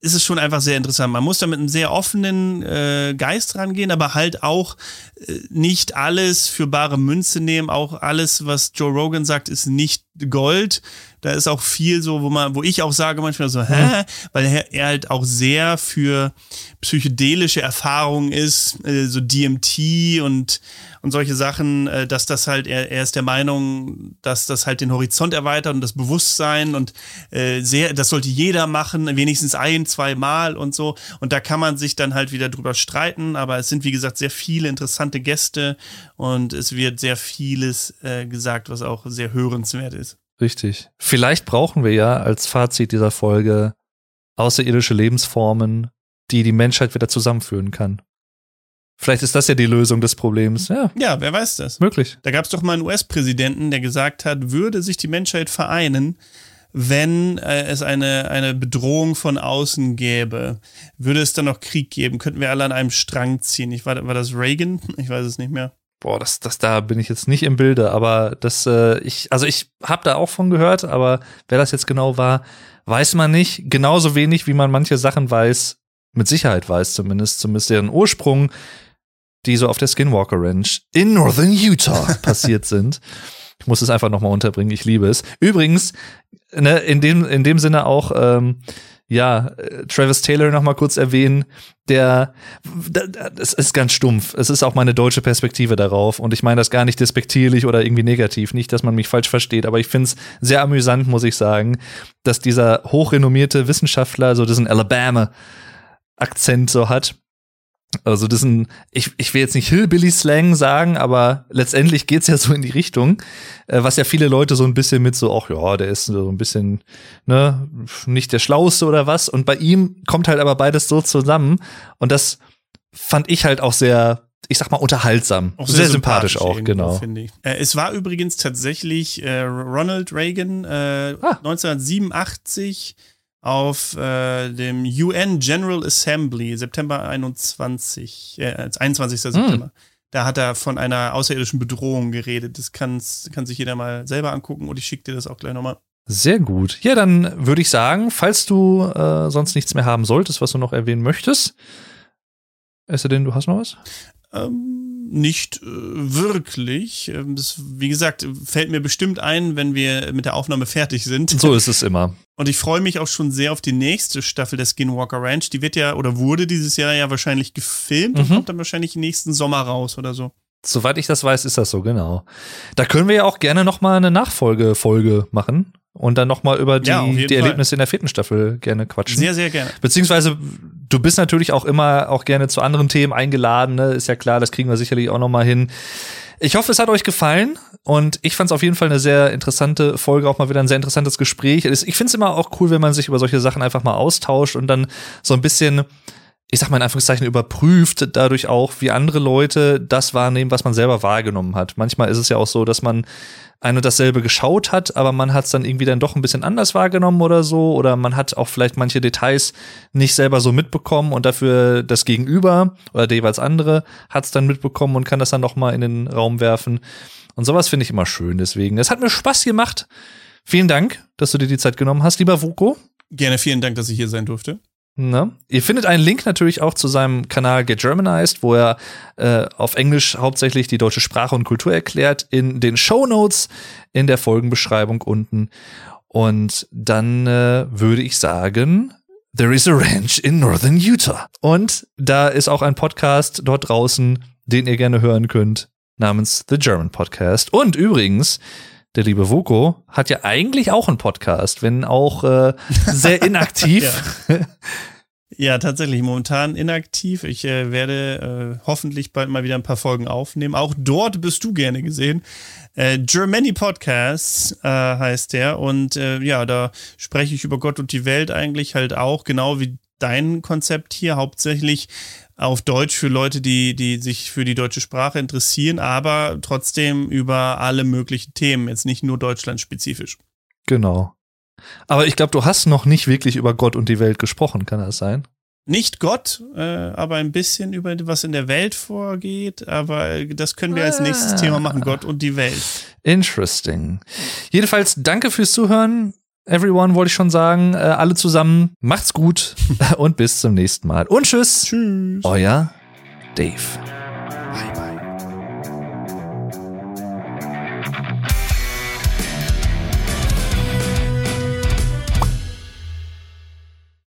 ist es schon einfach sehr interessant. Man muss da mit einem sehr offenen äh, Geist rangehen, aber halt auch äh, nicht alles für bare Münze nehmen. Auch alles, was Joe Rogan sagt, ist nicht Gold. Da ist auch viel so, wo man, wo ich auch sage manchmal so, hä? Weil er, er halt auch sehr für psychedelische Erfahrungen ist, äh, so D M T und und solche Sachen, äh, dass das halt, er, er ist der Meinung, dass das halt den Horizont erweitert und das Bewusstsein und äh, sehr, das sollte jeder machen, wenigstens ein, zwei Mal und so. Und da kann man sich dann halt wieder drüber streiten, aber es sind, wie gesagt, sehr viele interessante Gäste und es wird sehr vieles äh, gesagt, was auch sehr hörenswert ist. Richtig. Vielleicht brauchen wir ja als Fazit dieser Folge außerirdische Lebensformen, die die Menschheit wieder zusammenführen kann. Vielleicht ist das ja die Lösung des Problems. Ja, ja, wer weiß das. Möglich. Da gab es doch mal einen U S-Präsidenten, der gesagt hat, würde sich die Menschheit vereinen, wenn äh, es eine, eine Bedrohung von außen gäbe, würde es dann noch Krieg geben? Könnten wir alle an einem Strang ziehen? Ich, war, war das Reagan? Ich weiß es nicht mehr. Boah, das, das, da bin ich jetzt nicht im Bilde, aber das, äh, ich, also ich habe da auch von gehört, aber wer das jetzt genau war, weiß man nicht. Genauso wenig, wie man manche Sachen weiß, mit Sicherheit weiß zumindest, zumindest deren Ursprung, die so auf der Skinwalker Ranch in Northern Utah passiert sind. Ich muss es einfach nochmal unterbringen, ich liebe es. Übrigens, ne, in dem, in dem Sinne auch, ähm, ja, Travis Taylor noch mal kurz erwähnen, der, das ist ganz stumpf. Es ist auch meine deutsche Perspektive darauf und ich meine das gar nicht despektierlich oder irgendwie negativ, nicht, dass man mich falsch versteht, aber ich finde es sehr amüsant, muss ich sagen, dass dieser hochrenommierte Wissenschaftler so diesen Alabama-Akzent so hat. Also das ist ein, ich, ich will jetzt nicht Hillbilly-Slang sagen, aber letztendlich geht's ja so in die Richtung, was ja viele Leute so ein bisschen mit so, ach ja, der ist so ein bisschen, ne, nicht der Schlauste oder was. Und bei ihm kommt halt aber beides so zusammen. Und das fand ich halt auch sehr, ich sag mal, unterhaltsam. Auch sehr, sehr sympathisch, sympathisch auch, genau. Ich. Äh, es war übrigens tatsächlich äh, Ronald Reagan äh, ah. neunzehnhundertsiebenundachtzig auf äh, dem U N General Assembly, September einundzwanzig, äh, einundzwanzigsten Hm. September. Da hat er von einer außerirdischen Bedrohung geredet. Das kann sich jeder mal selber angucken und ich schicke dir das auch gleich nochmal. Sehr gut. Ja, dann würde ich sagen, falls du äh, sonst nichts mehr haben solltest, was du noch erwähnen möchtest, es sei denn, du hast noch was? Ähm, nicht äh, wirklich. Ähm, das, wie gesagt, fällt mir bestimmt ein, wenn wir mit der Aufnahme fertig sind. So ist es immer. Und ich freue mich auch schon sehr auf die nächste Staffel der Skinwalker Ranch. Die wird ja oder wurde dieses Jahr ja wahrscheinlich gefilmt mhm. und kommt dann wahrscheinlich nächsten Sommer raus oder so. Soweit ich das weiß, ist das so, genau. Da können wir ja auch gerne nochmal eine Nachfolgefolge machen und dann nochmal über die, ja, die Erlebnisse in der vierten Staffel gerne quatschen. Sehr, sehr gerne. Beziehungsweise, du bist natürlich auch immer auch gerne zu anderen Themen eingeladen, ne? Ist ja klar, das kriegen wir sicherlich auch nochmal hin. Ich hoffe, es hat euch gefallen und ich fand es auf jeden Fall eine sehr interessante Folge, auch mal wieder ein sehr interessantes Gespräch. Ich finde es immer auch cool, wenn man sich über solche Sachen einfach mal austauscht und dann so ein bisschen, ich sag mal in Anführungszeichen, überprüft dadurch auch, wie andere Leute das wahrnehmen, was man selber wahrgenommen hat. Manchmal ist es ja auch so, dass man ein und dasselbe geschaut hat, aber man hat es dann irgendwie dann doch ein bisschen anders wahrgenommen oder so, oder man hat auch vielleicht manche Details nicht selber so mitbekommen und dafür das Gegenüber oder der jeweils andere hat es dann mitbekommen und kann das dann nochmal in den Raum werfen. Und sowas finde ich immer schön, deswegen. Das hat mir Spaß gemacht. Vielen Dank, dass du dir die Zeit genommen hast, lieber Vuko. Gerne, vielen Dank, dass ich hier sein durfte. Ne? Ihr findet einen Link natürlich auch zu seinem Kanal Get Germanized, wo er äh, auf Englisch hauptsächlich die deutsche Sprache und Kultur erklärt, in den Shownotes, in der Folgenbeschreibung unten. Und dann äh, würde ich sagen, there is a ranch in Northern Utah. Und da ist auch ein Podcast dort draußen, den ihr gerne hören könnt, namens The German Podcast. Und übrigens, der liebe Vuko hat ja eigentlich auch einen Podcast, wenn auch äh, sehr inaktiv. ja. ja, tatsächlich, momentan inaktiv. Ich äh, werde äh, hoffentlich bald mal wieder ein paar Folgen aufnehmen. Auch dort bist du gerne gesehen. Äh, Germany Podcast äh, heißt der. Und äh, ja, da spreche ich über Gott und die Welt eigentlich halt auch, genau wie dein Konzept hier, hauptsächlich auf Deutsch für Leute, die, die sich für die deutsche Sprache interessieren, aber trotzdem über alle möglichen Themen, jetzt nicht nur deutschlandspezifisch. Genau. Aber ich glaube, du hast noch nicht wirklich über Gott und die Welt gesprochen, kann das sein? Nicht Gott, äh, aber ein bisschen über was in der Welt vorgeht, aber das können wir als nächstes ah. Thema machen, Gott und die Welt. Interesting. Jedenfalls danke fürs Zuhören. everyone, wollte ich schon sagen. Äh, alle zusammen, macht's gut und bis zum nächsten Mal. Und tschüss. Tschüss. Euer Dave.